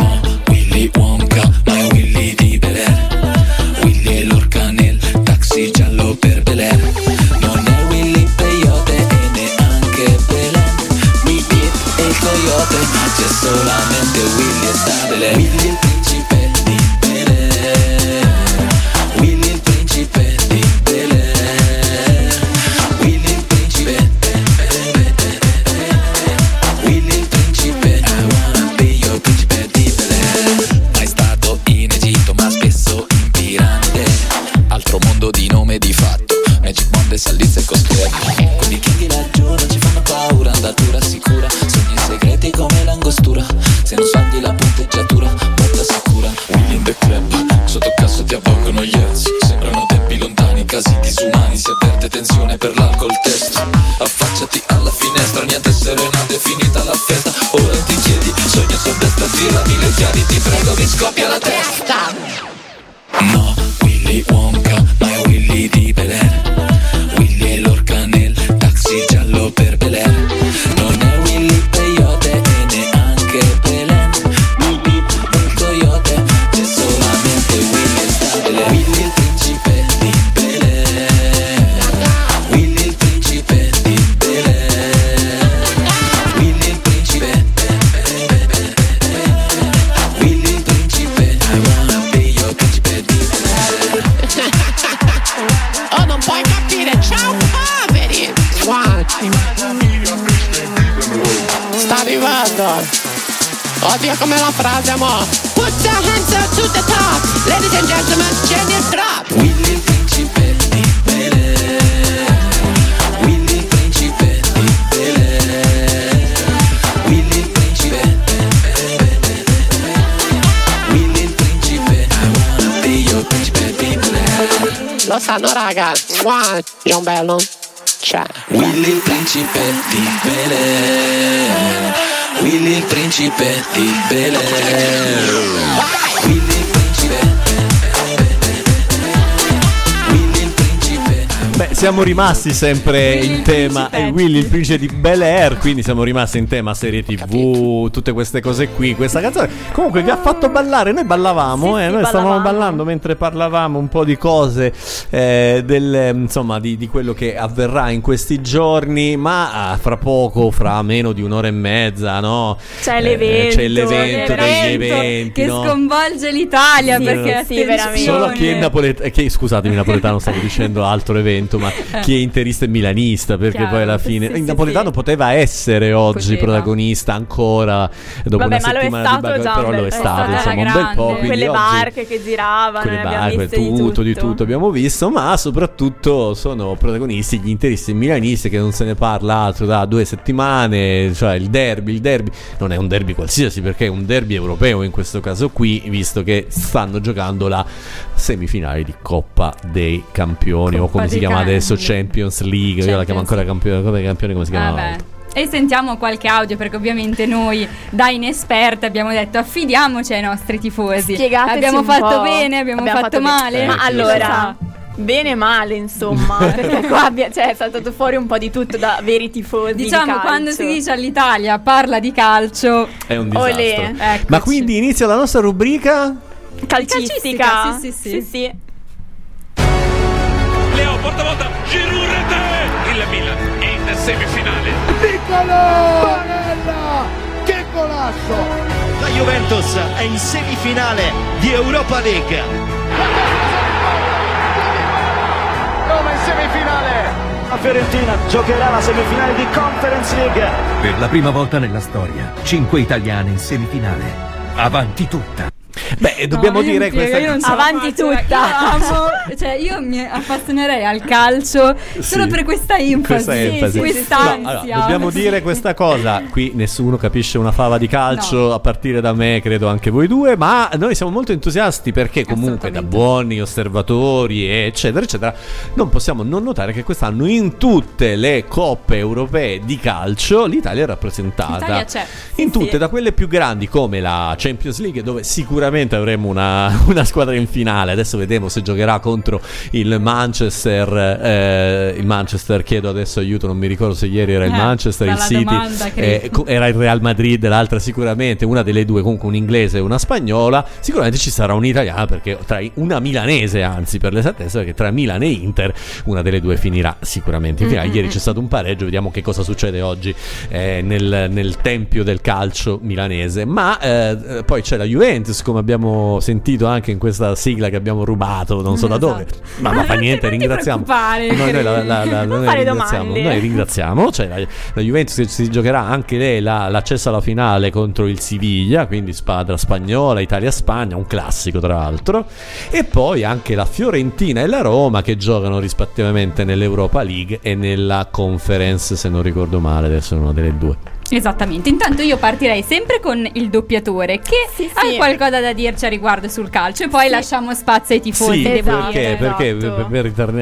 Oh, Willy Wonka, ma è Willy di Bel Air. Willy e l'orca nel taxi giallo per Bel Air. Non è Willy Peyote e neanche Belen, mi Pit e il coyote, ma c'è solamente Willy e sta Bel Air. Willy il principe di Bel Air, Willy il principe di Bel Air. Salizza e costruire. Quelli che laggiù non ci fanno paura, andatura sicura, sogni segreti come l'angostura. Se non sbagli la punteggiatura, porta sicura. Willy in the club, sotto cazzo ti avvolgono gli yes. Sembrano tempi lontani, casi disumani. Si avverte tensione per l'alcol test. Affacciati alla finestra, niente serenate, è finita la festa. Ora ti chiedi, sogno su destra, tirami le chiavi, ti prego mi scoppia la testa. No, Willy Wonka, ma è Willy di Bel Air. Oddio come la frase, amore. Put your hands up to the top. Ladies and gentlemen, change it up. Willy principe di Bel Air, Willy principe di Bel Air, Willy principe di Bel Air, Willy principe, I wanna be your principe di Bel Air. Lo sanno ragazzi, è un bello. Ciao. Willy il principe di Bel Air, Willy il principe di Bel Air, Willy il principe, Willy il principe. Beh, siamo rimasti sempre in tema, è Willy il principe di Bel Air, quindi siamo rimasti in tema serie tv, tutte queste cose qui. Questa canzone comunque vi ha fatto ballare, noi ballavamo, sì, eh, sì, noi ballavamo. Stavamo ballando mentre parlavamo un po' di cose, eh, del, insomma, di, di quello che avverrà in questi giorni, ma fra poco, fra meno di un'ora e mezza, no? C'è l'evento, eh, c'è l'evento, l'evento degli eventi che no? sconvolge l'Italia, sì, perché sì, veramente. Solo chi è napoletano, che scusatemi, napoletano stavo dicendo altro evento, ma chi è interista è milanista, perché chiaro, poi alla fine sì, il sì, napoletano sì. poteva essere oggi poteva. protagonista ancora dopo Vabbè, una settimana di bag- però lo è stato, insomma, un bel po', quelle barche che giravano, quelle barche, tutto di tutto abbiamo visto, ma soprattutto sono protagonisti gli interisti milanisti, che non se ne parla altro da due settimane, cioè il derby, il derby non è un derby qualsiasi, perché è un derby europeo in questo caso qui, visto che stanno giocando la semifinale di Coppa dei Campioni, Coppa o come si chiama Campioni. adesso Champions League, Champions. Io la chiamo ancora campione, Coppa dei Campioni, come si chiama? Vabbè. E sentiamo qualche audio, perché ovviamente noi da inesperte abbiamo detto affidiamoci ai nostri tifosi. Spiegateci abbiamo fatto po'. bene, abbiamo, abbiamo fatto, fatto male, eh, ma allora bene male, insomma, perché qua abbia, cioè, è saltato fuori un po' di tutto da veri tifosi. Diciamo di quando si dice all'Italia parla di calcio è un disastro. Ma quindi inizia la nostra rubrica calcistica, calcistica. Sì, sì, sì. sì, sì. Leo portavolta, Giroud rete, il Milan in semifinale. Piccolo Barella, che golasso! La Juventus è in semifinale di Europa League. Semifinale. La Fiorentina giocherà la semifinale di Conference League. Per la prima volta nella storia, cinque italiane in semifinale. Avanti tutta. Beh, dobbiamo no, dire io questa io avanti tutta. Io, cioè, io mi appassionerei al calcio solo sì, per questa enfasi, questa enfasi. Sì, quest'ansia. No, allora, dobbiamo sì. dire questa cosa, qui nessuno capisce una fava di calcio, no. a partire da me, credo anche voi due, ma noi siamo molto entusiasti perché comunque da buoni osservatori eccetera eccetera non possiamo non notare che quest'anno in tutte le coppe europee di calcio l'Italia è rappresentata. L'Italia c'è. Sì, in tutte, sì. da quelle più grandi come la Champions League, dove sicuramente avremo una, una squadra in finale. Adesso vedremo se giocherà contro il Manchester, eh, il Manchester, chiedo adesso aiuto, non mi ricordo se ieri era eh, il Manchester, il City, eh, era il Real Madrid, l'altra sicuramente, una delle due, comunque un inglese e una spagnola. Sicuramente ci sarà un'italiana, perché tra una milanese, anzi per l'esattezza, perché tra Milan e Inter una delle due finirà sicuramente in finale. Mm-hmm. Ieri c'è stato un pareggio, vediamo che cosa succede oggi eh, nel, nel tempio del calcio milanese. Ma eh, poi c'è la Juventus, come abbiamo sentito anche in questa sigla che abbiamo rubato non so da dove, esatto. ma, ma fa niente, ringraziamo noi, noi, la, la, la, noi ringraziamo, noi ringraziamo. Cioè, la, la Juventus si giocherà anche lei la, l'accesso alla finale contro il Siviglia, quindi squadra spagnola, Italia-Spagna, un classico tra l'altro. E poi anche la Fiorentina e la Roma, che giocano rispettivamente nell'Europa League e nella Conference, se non ricordo male, adesso è una delle due. Esattamente, intanto io partirei sempre con il doppiatore che sì, ha sì. qualcosa da dirci a riguardo sul calcio, e poi sì. lasciamo spazio ai tifosi. Sì, esatto, perché, perché per, per, per,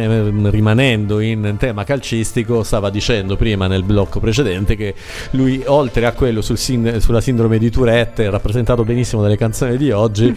rimanendo in tema calcistico, stava dicendo prima nel blocco precedente che lui, oltre a quello sul sin- sulla sindrome di Tourette, rappresentato benissimo dalle canzoni di oggi,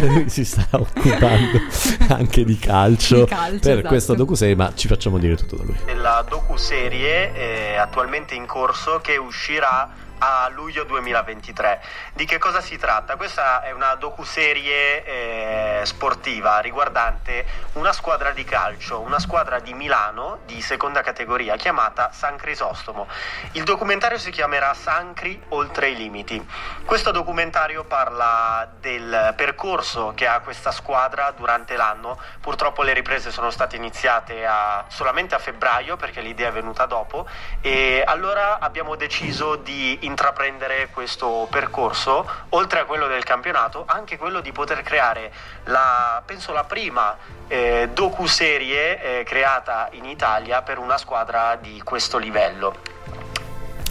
lui si sta occupando anche di calcio, di calcio per esatto. questa docuserie, ma ci facciamo dire tutto da lui. Nella docuserie eh, attualmente in corso, che uscirà a luglio duemilaventitré. Di che cosa si tratta? Questa è una docuserie eh, sportiva riguardante una squadra di calcio, una squadra di Milano di seconda categoria chiamata San Crisostomo. Il documentario si chiamerà Sancri oltre i limiti. Questo documentario parla del percorso che ha questa squadra durante l'anno. Purtroppo le riprese sono state iniziate a, solamente a febbraio, perché l'idea è venuta dopo, e allora abbiamo deciso di intraprendere questo percorso, oltre a quello del campionato, anche quello di poter creare la, penso la prima eh, docuserie eh, creata in Italia per una squadra di questo livello.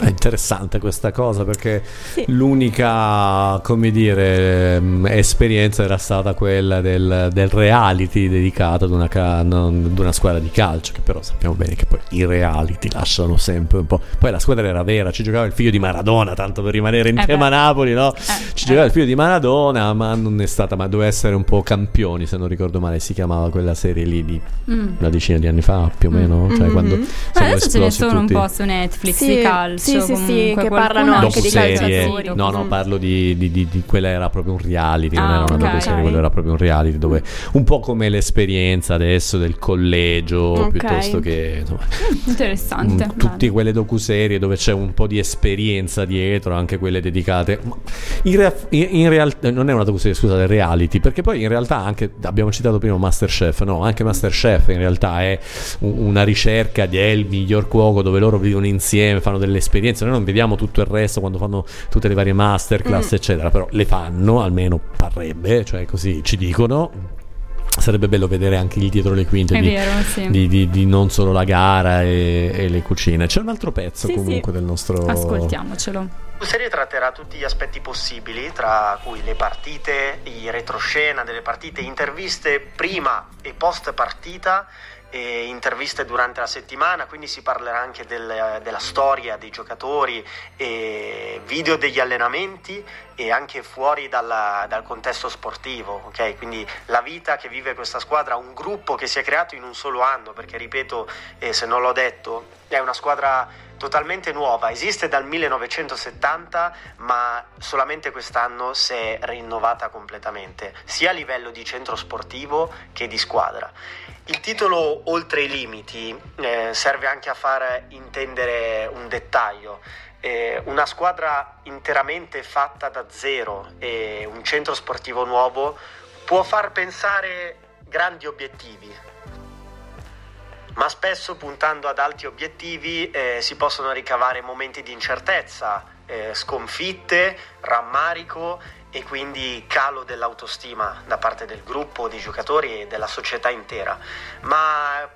È interessante questa cosa, perché sì, l'unica, come dire, esperienza era stata quella del, del reality dedicato ad una, ad una squadra di calcio, che però sappiamo bene che poi i reality lasciano sempre un po'. Poi la squadra era vera, ci giocava il figlio di Maradona, tanto per rimanere in eh tema beh. Napoli, no? Eh, ci giocava eh. il figlio di Maradona, ma non è stata, ma doveva essere un po' Campioni, se non ricordo male, si chiamava quella serie lì di mm. una decina di anni fa, più o meno, mm. cioè mm-hmm. quando ma adesso ce ne sono tutti un po' su Netflix, sì, di calcio. Sì, sì, sì, che parlano anche di calciatori. No, no, parlo di, di, di, di quella era proprio un reality, ah, non era una okay, docuserie, okay. Quello era proprio un reality dove un po' come l'esperienza adesso del collegio, okay, piuttosto che insomma, interessante. Mh, tutte vale. Quelle docuserie dove c'è un po' di esperienza dietro, anche quelle dedicate in, rea- in realtà non è una docuserie, scusate, reality, perché poi in realtà anche abbiamo citato prima Masterchef, no, anche Masterchef in realtà è una ricerca del miglior cuoco dove loro vivono insieme, fanno delle esperienze. Noi non vediamo tutto il resto quando fanno tutte le varie masterclass, mm. eccetera, però le fanno, almeno parrebbe, cioè così ci dicono. Sarebbe bello vedere anche lì dietro le quinte di, vero, sì. di, di, di non solo la gara e, e le cucine. C'è un altro pezzo sì, comunque sì. del nostro... Ascoltiamocelo. La serie tratterà tutti gli aspetti possibili, tra cui le partite, i retroscena delle partite, interviste prima e post partita, e interviste durante la settimana, quindi si parlerà anche del, della storia dei giocatori e video degli allenamenti e anche fuori dalla, dal contesto sportivo, ok? Quindi la vita che vive questa squadra, un gruppo che si è creato in un solo anno, perché ripeto, eh, se non l'ho detto, è una squadra totalmente nuova, esiste dal millenovecentosettanta, ma solamente quest'anno si è rinnovata completamente, sia a livello di centro sportivo che di squadra. Il titolo Oltre i limiti eh, serve anche a far intendere un dettaglio. Eh, una squadra interamente fatta da zero e un centro sportivo nuovo può far pensare grandi obiettivi, ma spesso puntando ad alti obiettivi eh, si possono ricavare momenti di incertezza, eh, sconfitte, rammarico e quindi calo dell'autostima da parte del gruppo, dei giocatori e della società intera. Ma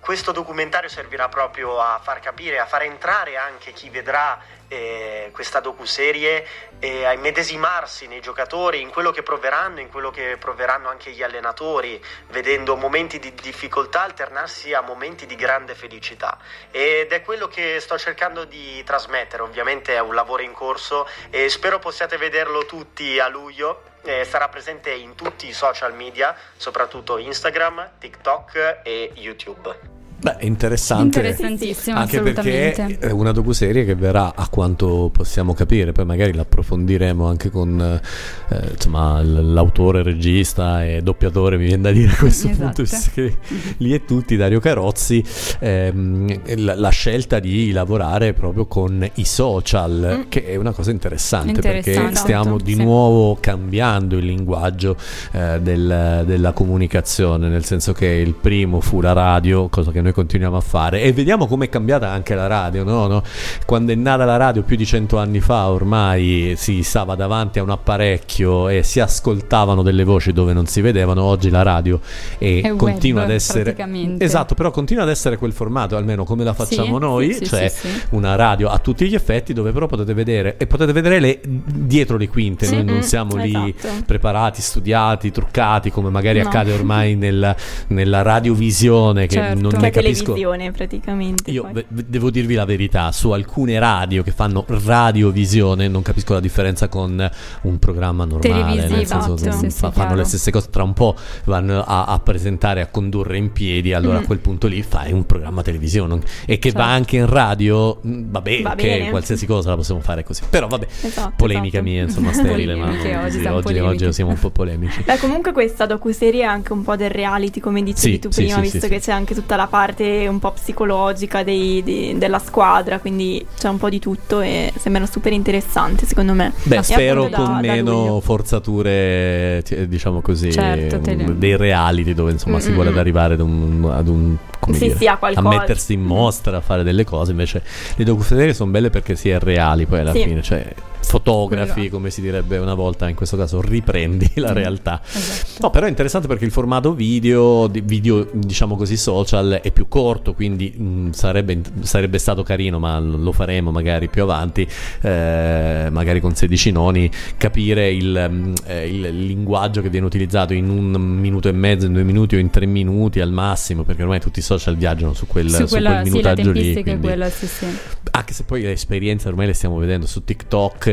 questo documentario servirà proprio a far capire, a far entrare anche chi vedrà eh, questa docuserie eh, a immedesimarsi nei giocatori, in quello che proveranno, in quello che proveranno anche gli allenatori, vedendo momenti di difficoltà alternarsi a momenti di grande felicità. Ed è quello che sto cercando di trasmettere. Ovviamente è un lavoro in corso e spero possiate vederlo tutti a luglio. Eh, sarà presente in tutti i social media, soprattutto Instagram, TikTok e YouTube. Beh, interessante, interessantissimo, anche perché è una docuserie che verrà, a quanto possiamo capire, poi magari l'approfondiremo anche con eh, insomma l'autore, regista e doppiatore, mi viene da dire a questo esatto. punto, che lì è tutti, Dario Carozzi, ehm, la, la scelta di lavorare proprio con i social, mm. che è una cosa interessante, interessante perché stiamo di sì. nuovo cambiando il linguaggio eh, del, della comunicazione, nel senso che il primo fu la radio, cosa che noi continuiamo a fare, e vediamo come è cambiata anche la radio, no? No? Quando è nata la radio più di cento anni fa, ormai si stava davanti a un apparecchio e si ascoltavano delle voci dove non si vedevano. Oggi la radio è, è continua web, ad essere esatto, però continua ad essere quel formato, almeno come la facciamo sì, noi, sì, cioè sì, sì. una radio a tutti gli effetti, dove però potete vedere e potete vedere le dietro le quinte, sì, noi non siamo mm, lì esatto. preparati, studiati, truccati come magari no. accade ormai nella, nella radiovisione, che certo. non ne capisco. Televisione praticamente. Io v- devo dirvi la verità, su alcune radio che fanno radiovisione non capisco la differenza con un programma normale, nel senso, sì, fa- sì, fanno chiaro. le stesse cose, tra un po' vanno a, a presentare, a condurre in piedi, allora mm. a quel punto lì fai un programma televisione e che certo. va anche in radio, vabbè, va che bene. Qualsiasi cosa la possiamo fare così, però vabbè, esatto, polemica esatto. mia, insomma, sterile, ma oggi, oggi, oggi siamo un po' polemici. Beh, comunque questa docuserie è anche un po' del reality, come dicevi sì, tu prima, sì, visto sì, che sì. c'è anche tutta la parte un po' psicologica dei, dei, della squadra, quindi c'è un po' di tutto e sembra super interessante, secondo me. Beh, e spero da, con da meno luglio. forzature, diciamo così, certo, dei reality dove insomma mm-hmm. si vuole ad arrivare ad un, ad un come sì, dire, sì, a mettersi in mostra, a fare delle cose. Invece le docuserie sono belle perché si è reali poi alla sì. fine, cioè fotografi, come si direbbe una volta, in questo caso riprendi la realtà. Esatto. No, però è interessante perché il formato video, video diciamo così social, è più corto, quindi mh, sarebbe, sarebbe stato carino, ma lo faremo magari più avanti, eh, magari con sedici noni, capire il, eh, il linguaggio che viene utilizzato in un minuto e mezzo, in due minuti o in tre minuti al massimo, perché ormai tutti i social viaggiano su quel, su quella, su quel minutaggio sì, lì, quindi... quella, sì, sì. Anche se poi le esperienze ormai le stiamo vedendo su TikTok,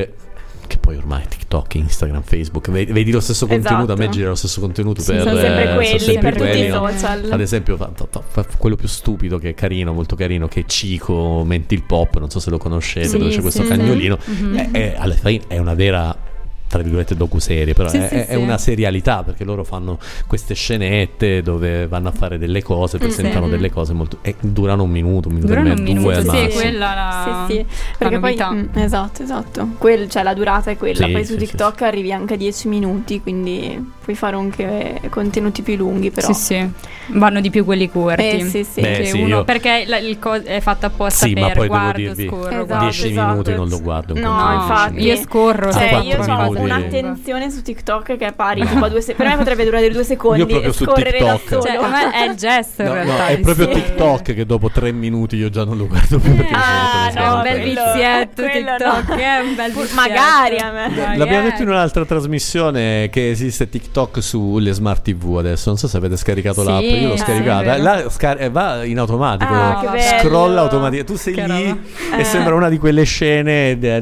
che poi ormai TikTok, Instagram, Facebook, vedi, vedi lo stesso contenuto, esatto. A me gira lo stesso contenuto sì, per sono sempre eh, quelli, sono sempre per quelli, tutti no? i social. Ad esempio fa, fa, fa, quello più stupido che è carino, molto carino, che è Cico Mentil Pop, non so se lo conoscete, sì, dove c'è sì, questo sì. cagnolino mm-hmm. è, è, alla fine è una vera tra virgolette docuserie, però sì, è, sì, è sì. una serialità, perché loro fanno queste scenette dove vanno a fare delle cose, presentano sì. delle cose molto e durano un minuto, un minuto durano e mezzo, un minuto, due sì, quella la, sì, sì. Perché la novità. Poi, mh, esatto, esatto. Quel, cioè la durata è quella, sì, poi su sì, TikTok sì. arrivi anche a dieci minuti, quindi puoi fare anche contenuti più lunghi, però sì, sì. vanno di più quelli corti. Eh, sì, sì. Beh, cioè, sì, uno io... perché la, il co- è fatto apposta sì, per ma poi guardo, devo dirvi, scorro, esatto, dieci esatto. minuti non lo guardo. No, infatti io scorro, cioè io ho un'attenzione su TikTok che è pari tipo a due se- per me potrebbe durare due secondi. Io proprio su TikTok, cioè, è il gesto no, in realtà, no, è proprio sì. TikTok che dopo tre minuti io già non lo guardo più perché ah no, un bel vizietto TikTok, no. è un bel vizietto magari a me. L'abbiamo yeah. detto in un'altra trasmissione che esiste TikTok sulle smart tv adesso, non so se avete scaricato sì, l'app, io l'ho ah, scaricata, la scar- va in automatico, ah, scrolla automaticamente, tu sei che lì eh. e sembra una di quelle scene de-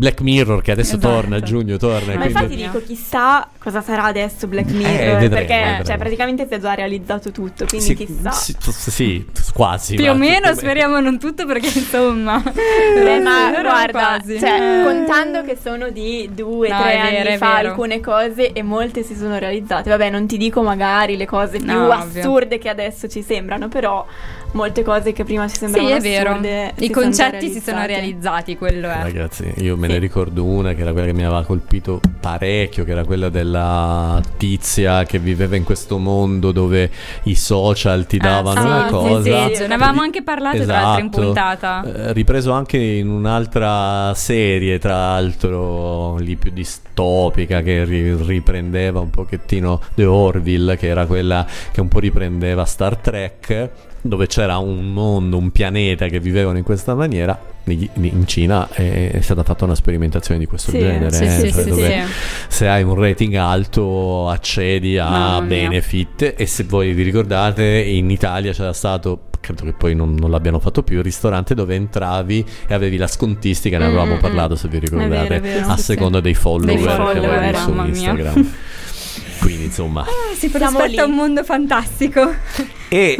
Black Mirror che adesso esatto. torna a giugno torna. Ma quindi... infatti dico, chissà cosa sarà adesso Black Mirror, eh, vedremo, perché vedremo. Cioè, praticamente si è già realizzato tutto, quindi sì, chissà sì, sì, quasi più o meno, speriamo bene. Non tutto, perché insomma eh, ma guarda, cioè, contando che sono di due, no, tre vero, anni fa alcune cose e molte si sono realizzate, vabbè non ti dico magari le cose più no, assurde ovvio. Che adesso ci sembrano, però molte cose che prima ci sembravano sì, è assurde vero. I concetti si sono realizzati, quello è. Ragazzi, io me sì. ne ricordo una che era quella che mi aveva colpito parecchio, che era quella della tizia che viveva in questo mondo dove i social ti davano ah, sì, una sì, cosa sì, sì. Ne avevamo anche parlato esatto. tra l'altro in puntata, eh, ripreso anche in un'altra serie tra l'altro lì più distopica che ri- riprendeva un pochettino The Orville, che era quella che un po' riprendeva Star Trek, dove c'era un mondo, un pianeta che vivevano in questa maniera. In Cina è stata fatta una sperimentazione di questo sì, genere sì, eh? sì, cioè sì, dove sì. se hai un rating alto accedi a benefit, e se voi vi ricordate in Italia c'era stato, credo che poi non, non l'abbiano fatto più, il ristorante dove entravi e avevi la scontistica, ne avevamo mm, parlato se vi ricordate, è vero, è vero, a sì, seconda sì. dei follower, dei follower che avevi su Instagram mia. Quindi insomma ah, si prospetta un mondo fantastico. E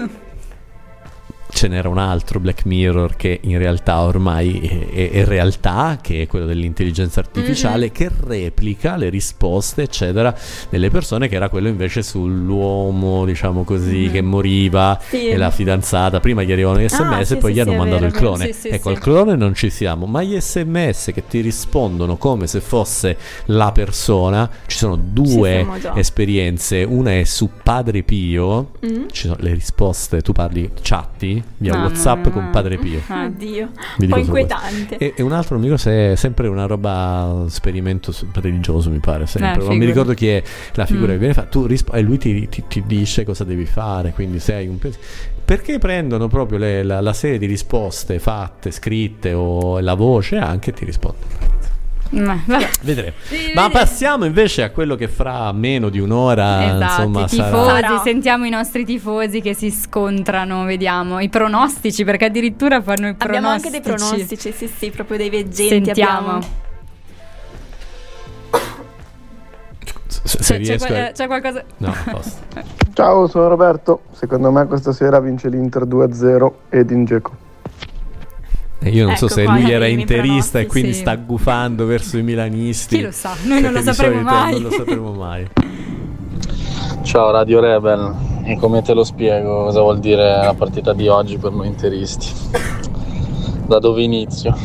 ce n'era un altro Black Mirror che in realtà ormai è, è, è realtà, che è quello dell'intelligenza artificiale mm-hmm. che replica le risposte eccetera delle persone, che era quello invece sull'uomo diciamo così mm-hmm. che moriva sì. e la fidanzata, prima gli arrivavano gli sms ah, sì, e poi sì, gli hanno sì, mandato vero, il clone sì, sì, ecco sì. al clone non ci siamo, ma gli sms che ti rispondono come se fosse la persona, ci sono due ci esperienze, una è su Padre Pio mm-hmm. ci sono le risposte, tu parli chatti via no, WhatsApp no, no, con Padre Pio. Oddio, un po' inquietante. E, e un altro amico, se è sempre una roba esperimento religioso mi pare, sempre. Eh, non mi ricordo chi è la figura mm. che viene fatta. Tu risp- e lui ti, ti, ti dice cosa devi fare, quindi se hai un pensiero. Perché prendono proprio le, la, la serie di risposte fatte, scritte o la voce anche, ti rispondono. Ma, vedremo. Sì, ma passiamo invece a quello che fra meno di un'ora esatto, insomma tifosi, sarà. Sentiamo i nostri tifosi che si scontrano, vediamo i pronostici, perché addirittura fanno i pronostici. Abbiamo anche dei pronostici, sì sì, proprio dei veggenti. Sentiamo. Abbiamo... Se, se c'è, c'è, a... c'è qualcosa? No, ciao, sono Roberto. Secondo me questa sera vince l'Inter due a zero ed in Dzeko. Io non ecco, so se lui era interista e quindi sì. sta gufando verso i milanisti. Chi lo sa? Noi non lo sapremo mai. Non lo sapremo mai. Ciao Radio Rebel, e come te lo spiego cosa vuol dire la partita di oggi per noi interisti? Da dove inizio?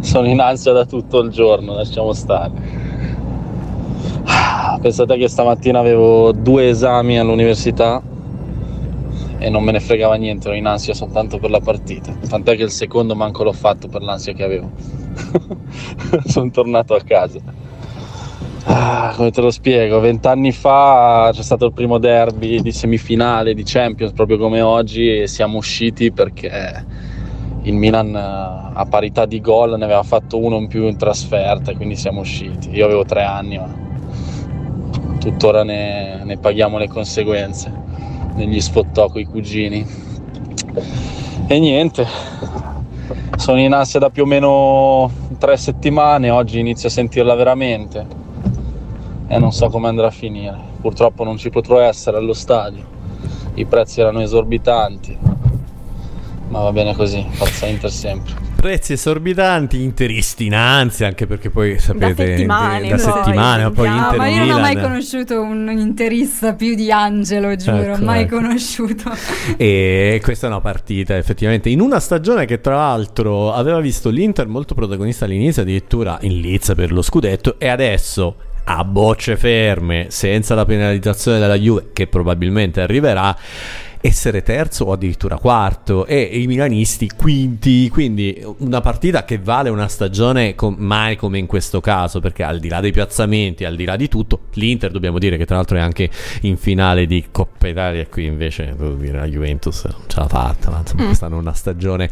Sono in ansia da tutto il giorno, lasciamo stare. Pensate che stamattina avevo due esami all'università. e non me ne fregava niente, ero in ansia soltanto per la partita, tant'è che il secondo manco l'ho fatto per l'ansia che avevo. Sono tornato a casa. Ah, come te lo spiego, vent'anni fa c'è stato il primo derby di semifinale di Champions, proprio come oggi, e siamo usciti perché il Milan a parità di gol ne aveva fatto uno in più in trasferta, quindi siamo usciti. Io avevo tre anni, ma tuttora ne, ne paghiamo le conseguenze, negli sfottò coi cugini. E niente, sono in ansia da più o meno tre settimane, oggi inizio a sentirla veramente e non so come andrà a finire. Purtroppo non ci potrò essere allo stadio, i prezzi erano esorbitanti. Ma va bene così, forza Inter sempre. Prezzi esorbitanti, interisti in ansia, anche perché poi sapete, da settimane, da poi, settimane poi, poi Inter, ma io Milan. Non ho mai conosciuto un interista più di Angelo, giuro, ecco, mai ecco. conosciuto. E questa è una partita effettivamente in una stagione che tra l'altro aveva visto l'Inter molto protagonista all'inizio, addirittura in lizza per lo scudetto, e adesso a bocce ferme, senza la penalizzazione della Juve che probabilmente arriverà, essere terzo o addirittura quarto, e i milanisti quinti. Quindi una partita che vale una stagione com- mai come in questo caso, perché al di là dei piazzamenti, al di là di tutto, l'Inter dobbiamo dire che tra l'altro è anche in finale di Coppa Italia. Qui invece devo dire la Juventus non ce l'ha fatta, ma insomma mm. questa è una stagione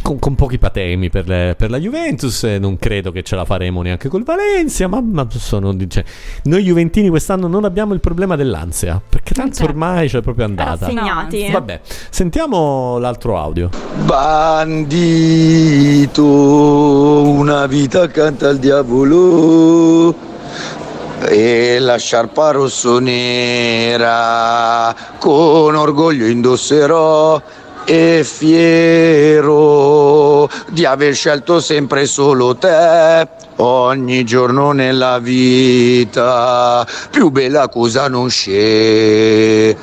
con, con pochi patemi per, le, per la Juventus, e non credo che ce la faremo neanche col Valencia, ma, ma sono, cioè, noi juventini quest'anno non abbiamo il problema dell'ansia, perché tanto c'è. Ormai c'è proprio andata. Vabbè, sentiamo l'altro audio. Bandito, una vita accanto al diavolo e la sciarpa rossonera con orgoglio indosserò, e fiero di aver scelto sempre solo te. Ogni giorno nella vita più bella cosa non c'è.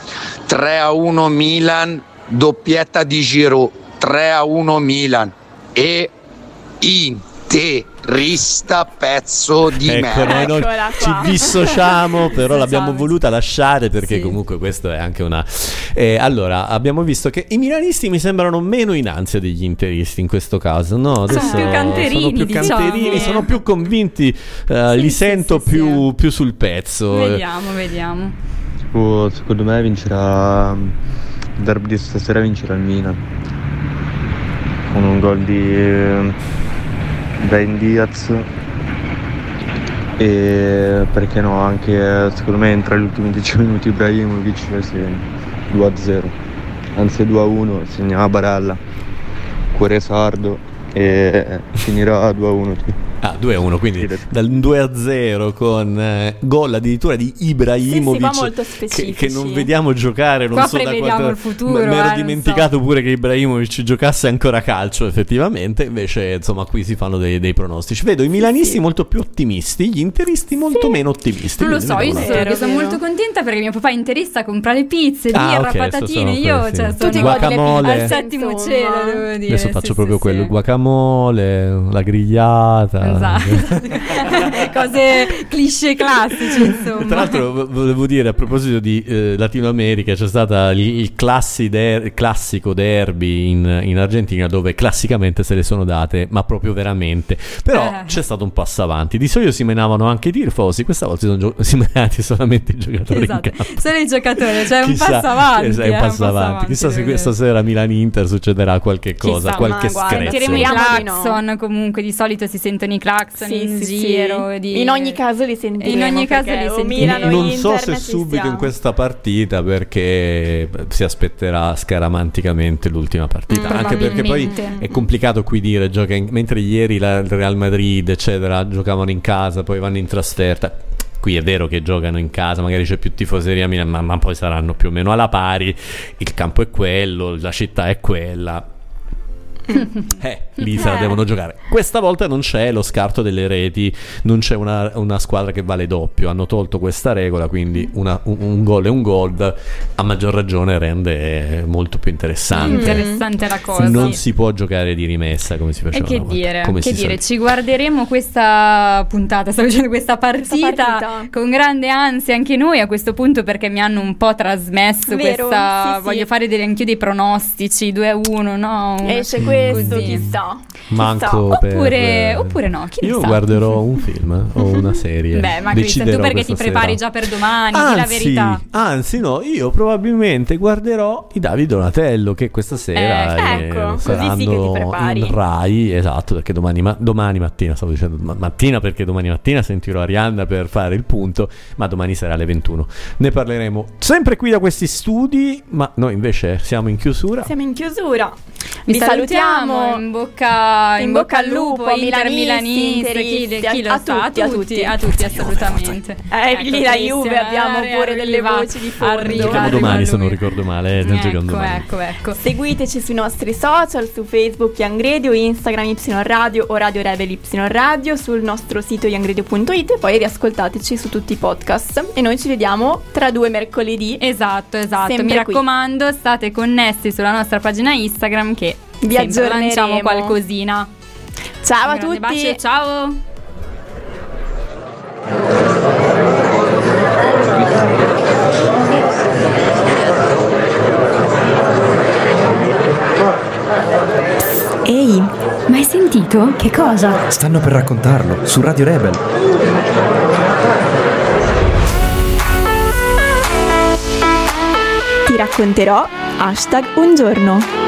Tre a uno Milan, doppietta di Giroud. Tre a uno Milan e interista pezzo di ecco, me noi ci dissociamo, però l'abbiamo voluta lasciare perché sì. Comunque questo è anche una eh, allora abbiamo visto che i milanisti mi sembrano meno in ansia degli interisti in questo caso, no? Adesso sono più canterini, sono più, canterini, diciamo. Sono più convinti, uh, sì, li sì, sento sì, più, sì. più sul pezzo. Vediamo, vediamo. Oh, secondo me vincerà il derby di stasera, vincerà il Milan con un gol di Vin Diaz e perché no anche secondo me tra gli ultimi dieci minuti Ibrahimovic segna due a zero, anzi due a uno, segna a Barella, cuore sardo, e finirà due a uno. Ah, due a uno, quindi dal due a zero con eh, gol addirittura di Ibrahimovic, sì, sì, molto che, che non vediamo giocare, non qua so da quanto il futuro, m- mi ero eh, dimenticato so. Pure che Ibrahimovic giocasse ancora calcio effettivamente, invece insomma qui si fanno dei, dei pronostici. Vedo i milanisti sì. molto più ottimisti, gli interisti molto sì. meno ottimisti. Non lo so, io vero, vero. sono molto contenta perché mio papà è interista, compra le pizze, birra, ah, okay, patatine, io cioè, sono tutti guacamole al settimo cielo, devo dire. Adesso faccio sì, proprio sì, quello, il guacamole, la grigliata. Esatto. Cose cliché classici insomma. Tra l'altro volevo dire a proposito di eh, Latino America, c'è stata il, il classi der- classico derby in, in Argentina, dove classicamente se le sono date ma proprio veramente, però eh. c'è stato un passo avanti. Di solito si menavano anche i tifosi, questa volta si sono gio- si menati solamente i giocatori, esatto. in campo. Solo i giocatori, cioè chissà, un passo avanti, chissà, eh, un passo avanti. avanti chissà se questa sera Milan-Inter succederà qualche cosa, chissà, qualche screzzo. Claxon comunque di solito si sentono i clacson sì, in sì, giro sì. Di... in ogni caso li sentiremo, in ogni caso li sentiremo. Non so se subito stiamo. In questa partita, perché si aspetterà scaramanticamente l'ultima partita, mm, anche perché poi è complicato qui dire gioca in... mentre ieri la Real Madrid eccetera giocavano in casa, poi vanno in trasferta. Qui è vero che giocano in casa, magari c'è più tifoseria, ma, ma poi saranno più o meno alla pari, il campo è quello, la città è quella. Eh, lì se la devono giocare. Questa volta non c'è lo scarto delle reti, non c'è una, una squadra che vale doppio. Hanno tolto questa regola, quindi una, un, un gol e un gol, a maggior ragione rende molto più interessante. Interessante la cosa. Non si può giocare di rimessa come si faceva. E che dire, come che dire, ci guarderemo questa puntata, sto dicendo questa partita, questa partita con grande ansia anche noi a questo punto, perché mi hanno un po' trasmesso. Vero, questa sì, voglio sì. fare delle, anch'io dei pronostici due a uno, no? Esce questo. Questo chissà, manco chissà. Per... Oppure, oppure no, chi io sa? Guarderò un film o una serie. Beh, ma Cristian, tu perché ti prepari sera. Già per domani, anzi, la verità. Anzi no, io probabilmente guarderò i Davi Donatello, che questa sera eh, ecco, eh, saranno così sì che ti prepari. In Rai, esatto, perché domani, ma- domani mattina, stavo dicendo ma- mattina perché domani mattina sentirò Arianna per fare il punto, ma domani sarà alle ventuno. Ne parleremo sempre qui da questi studi, ma noi invece siamo in chiusura. Siamo in chiusura. Vi, Vi salutiamo. In bocca, in bocca al lupo, Inter, Milanisti, chi, chi lo a, sa, tutti, a tutti, a tutti, assolutamente. Eh, lì la Juve abbiamo pure delle voci di fondo. Arriva, giochiamo domani se non ricordo male, eh, non ecco, domani. Ecco, ecco. Seguiteci sui nostri social, su Facebook Young Radio, Instagram Y Radio o Radio Rebel Y Radio, sul nostro sito young radio punto it e poi riascoltateci su tutti i podcast. E noi ci vediamo tra due mercoledì. Esatto, esatto. Mi raccomando, qui. State connessi sulla nostra pagina Instagram che vi aggiorniamo qualcosina. Ciao a tutti, bacio, ciao. Ehi, ma hai sentito? Che cosa? Stanno per raccontarlo su Radio Rebel. Ti racconterò hashtag un giorno.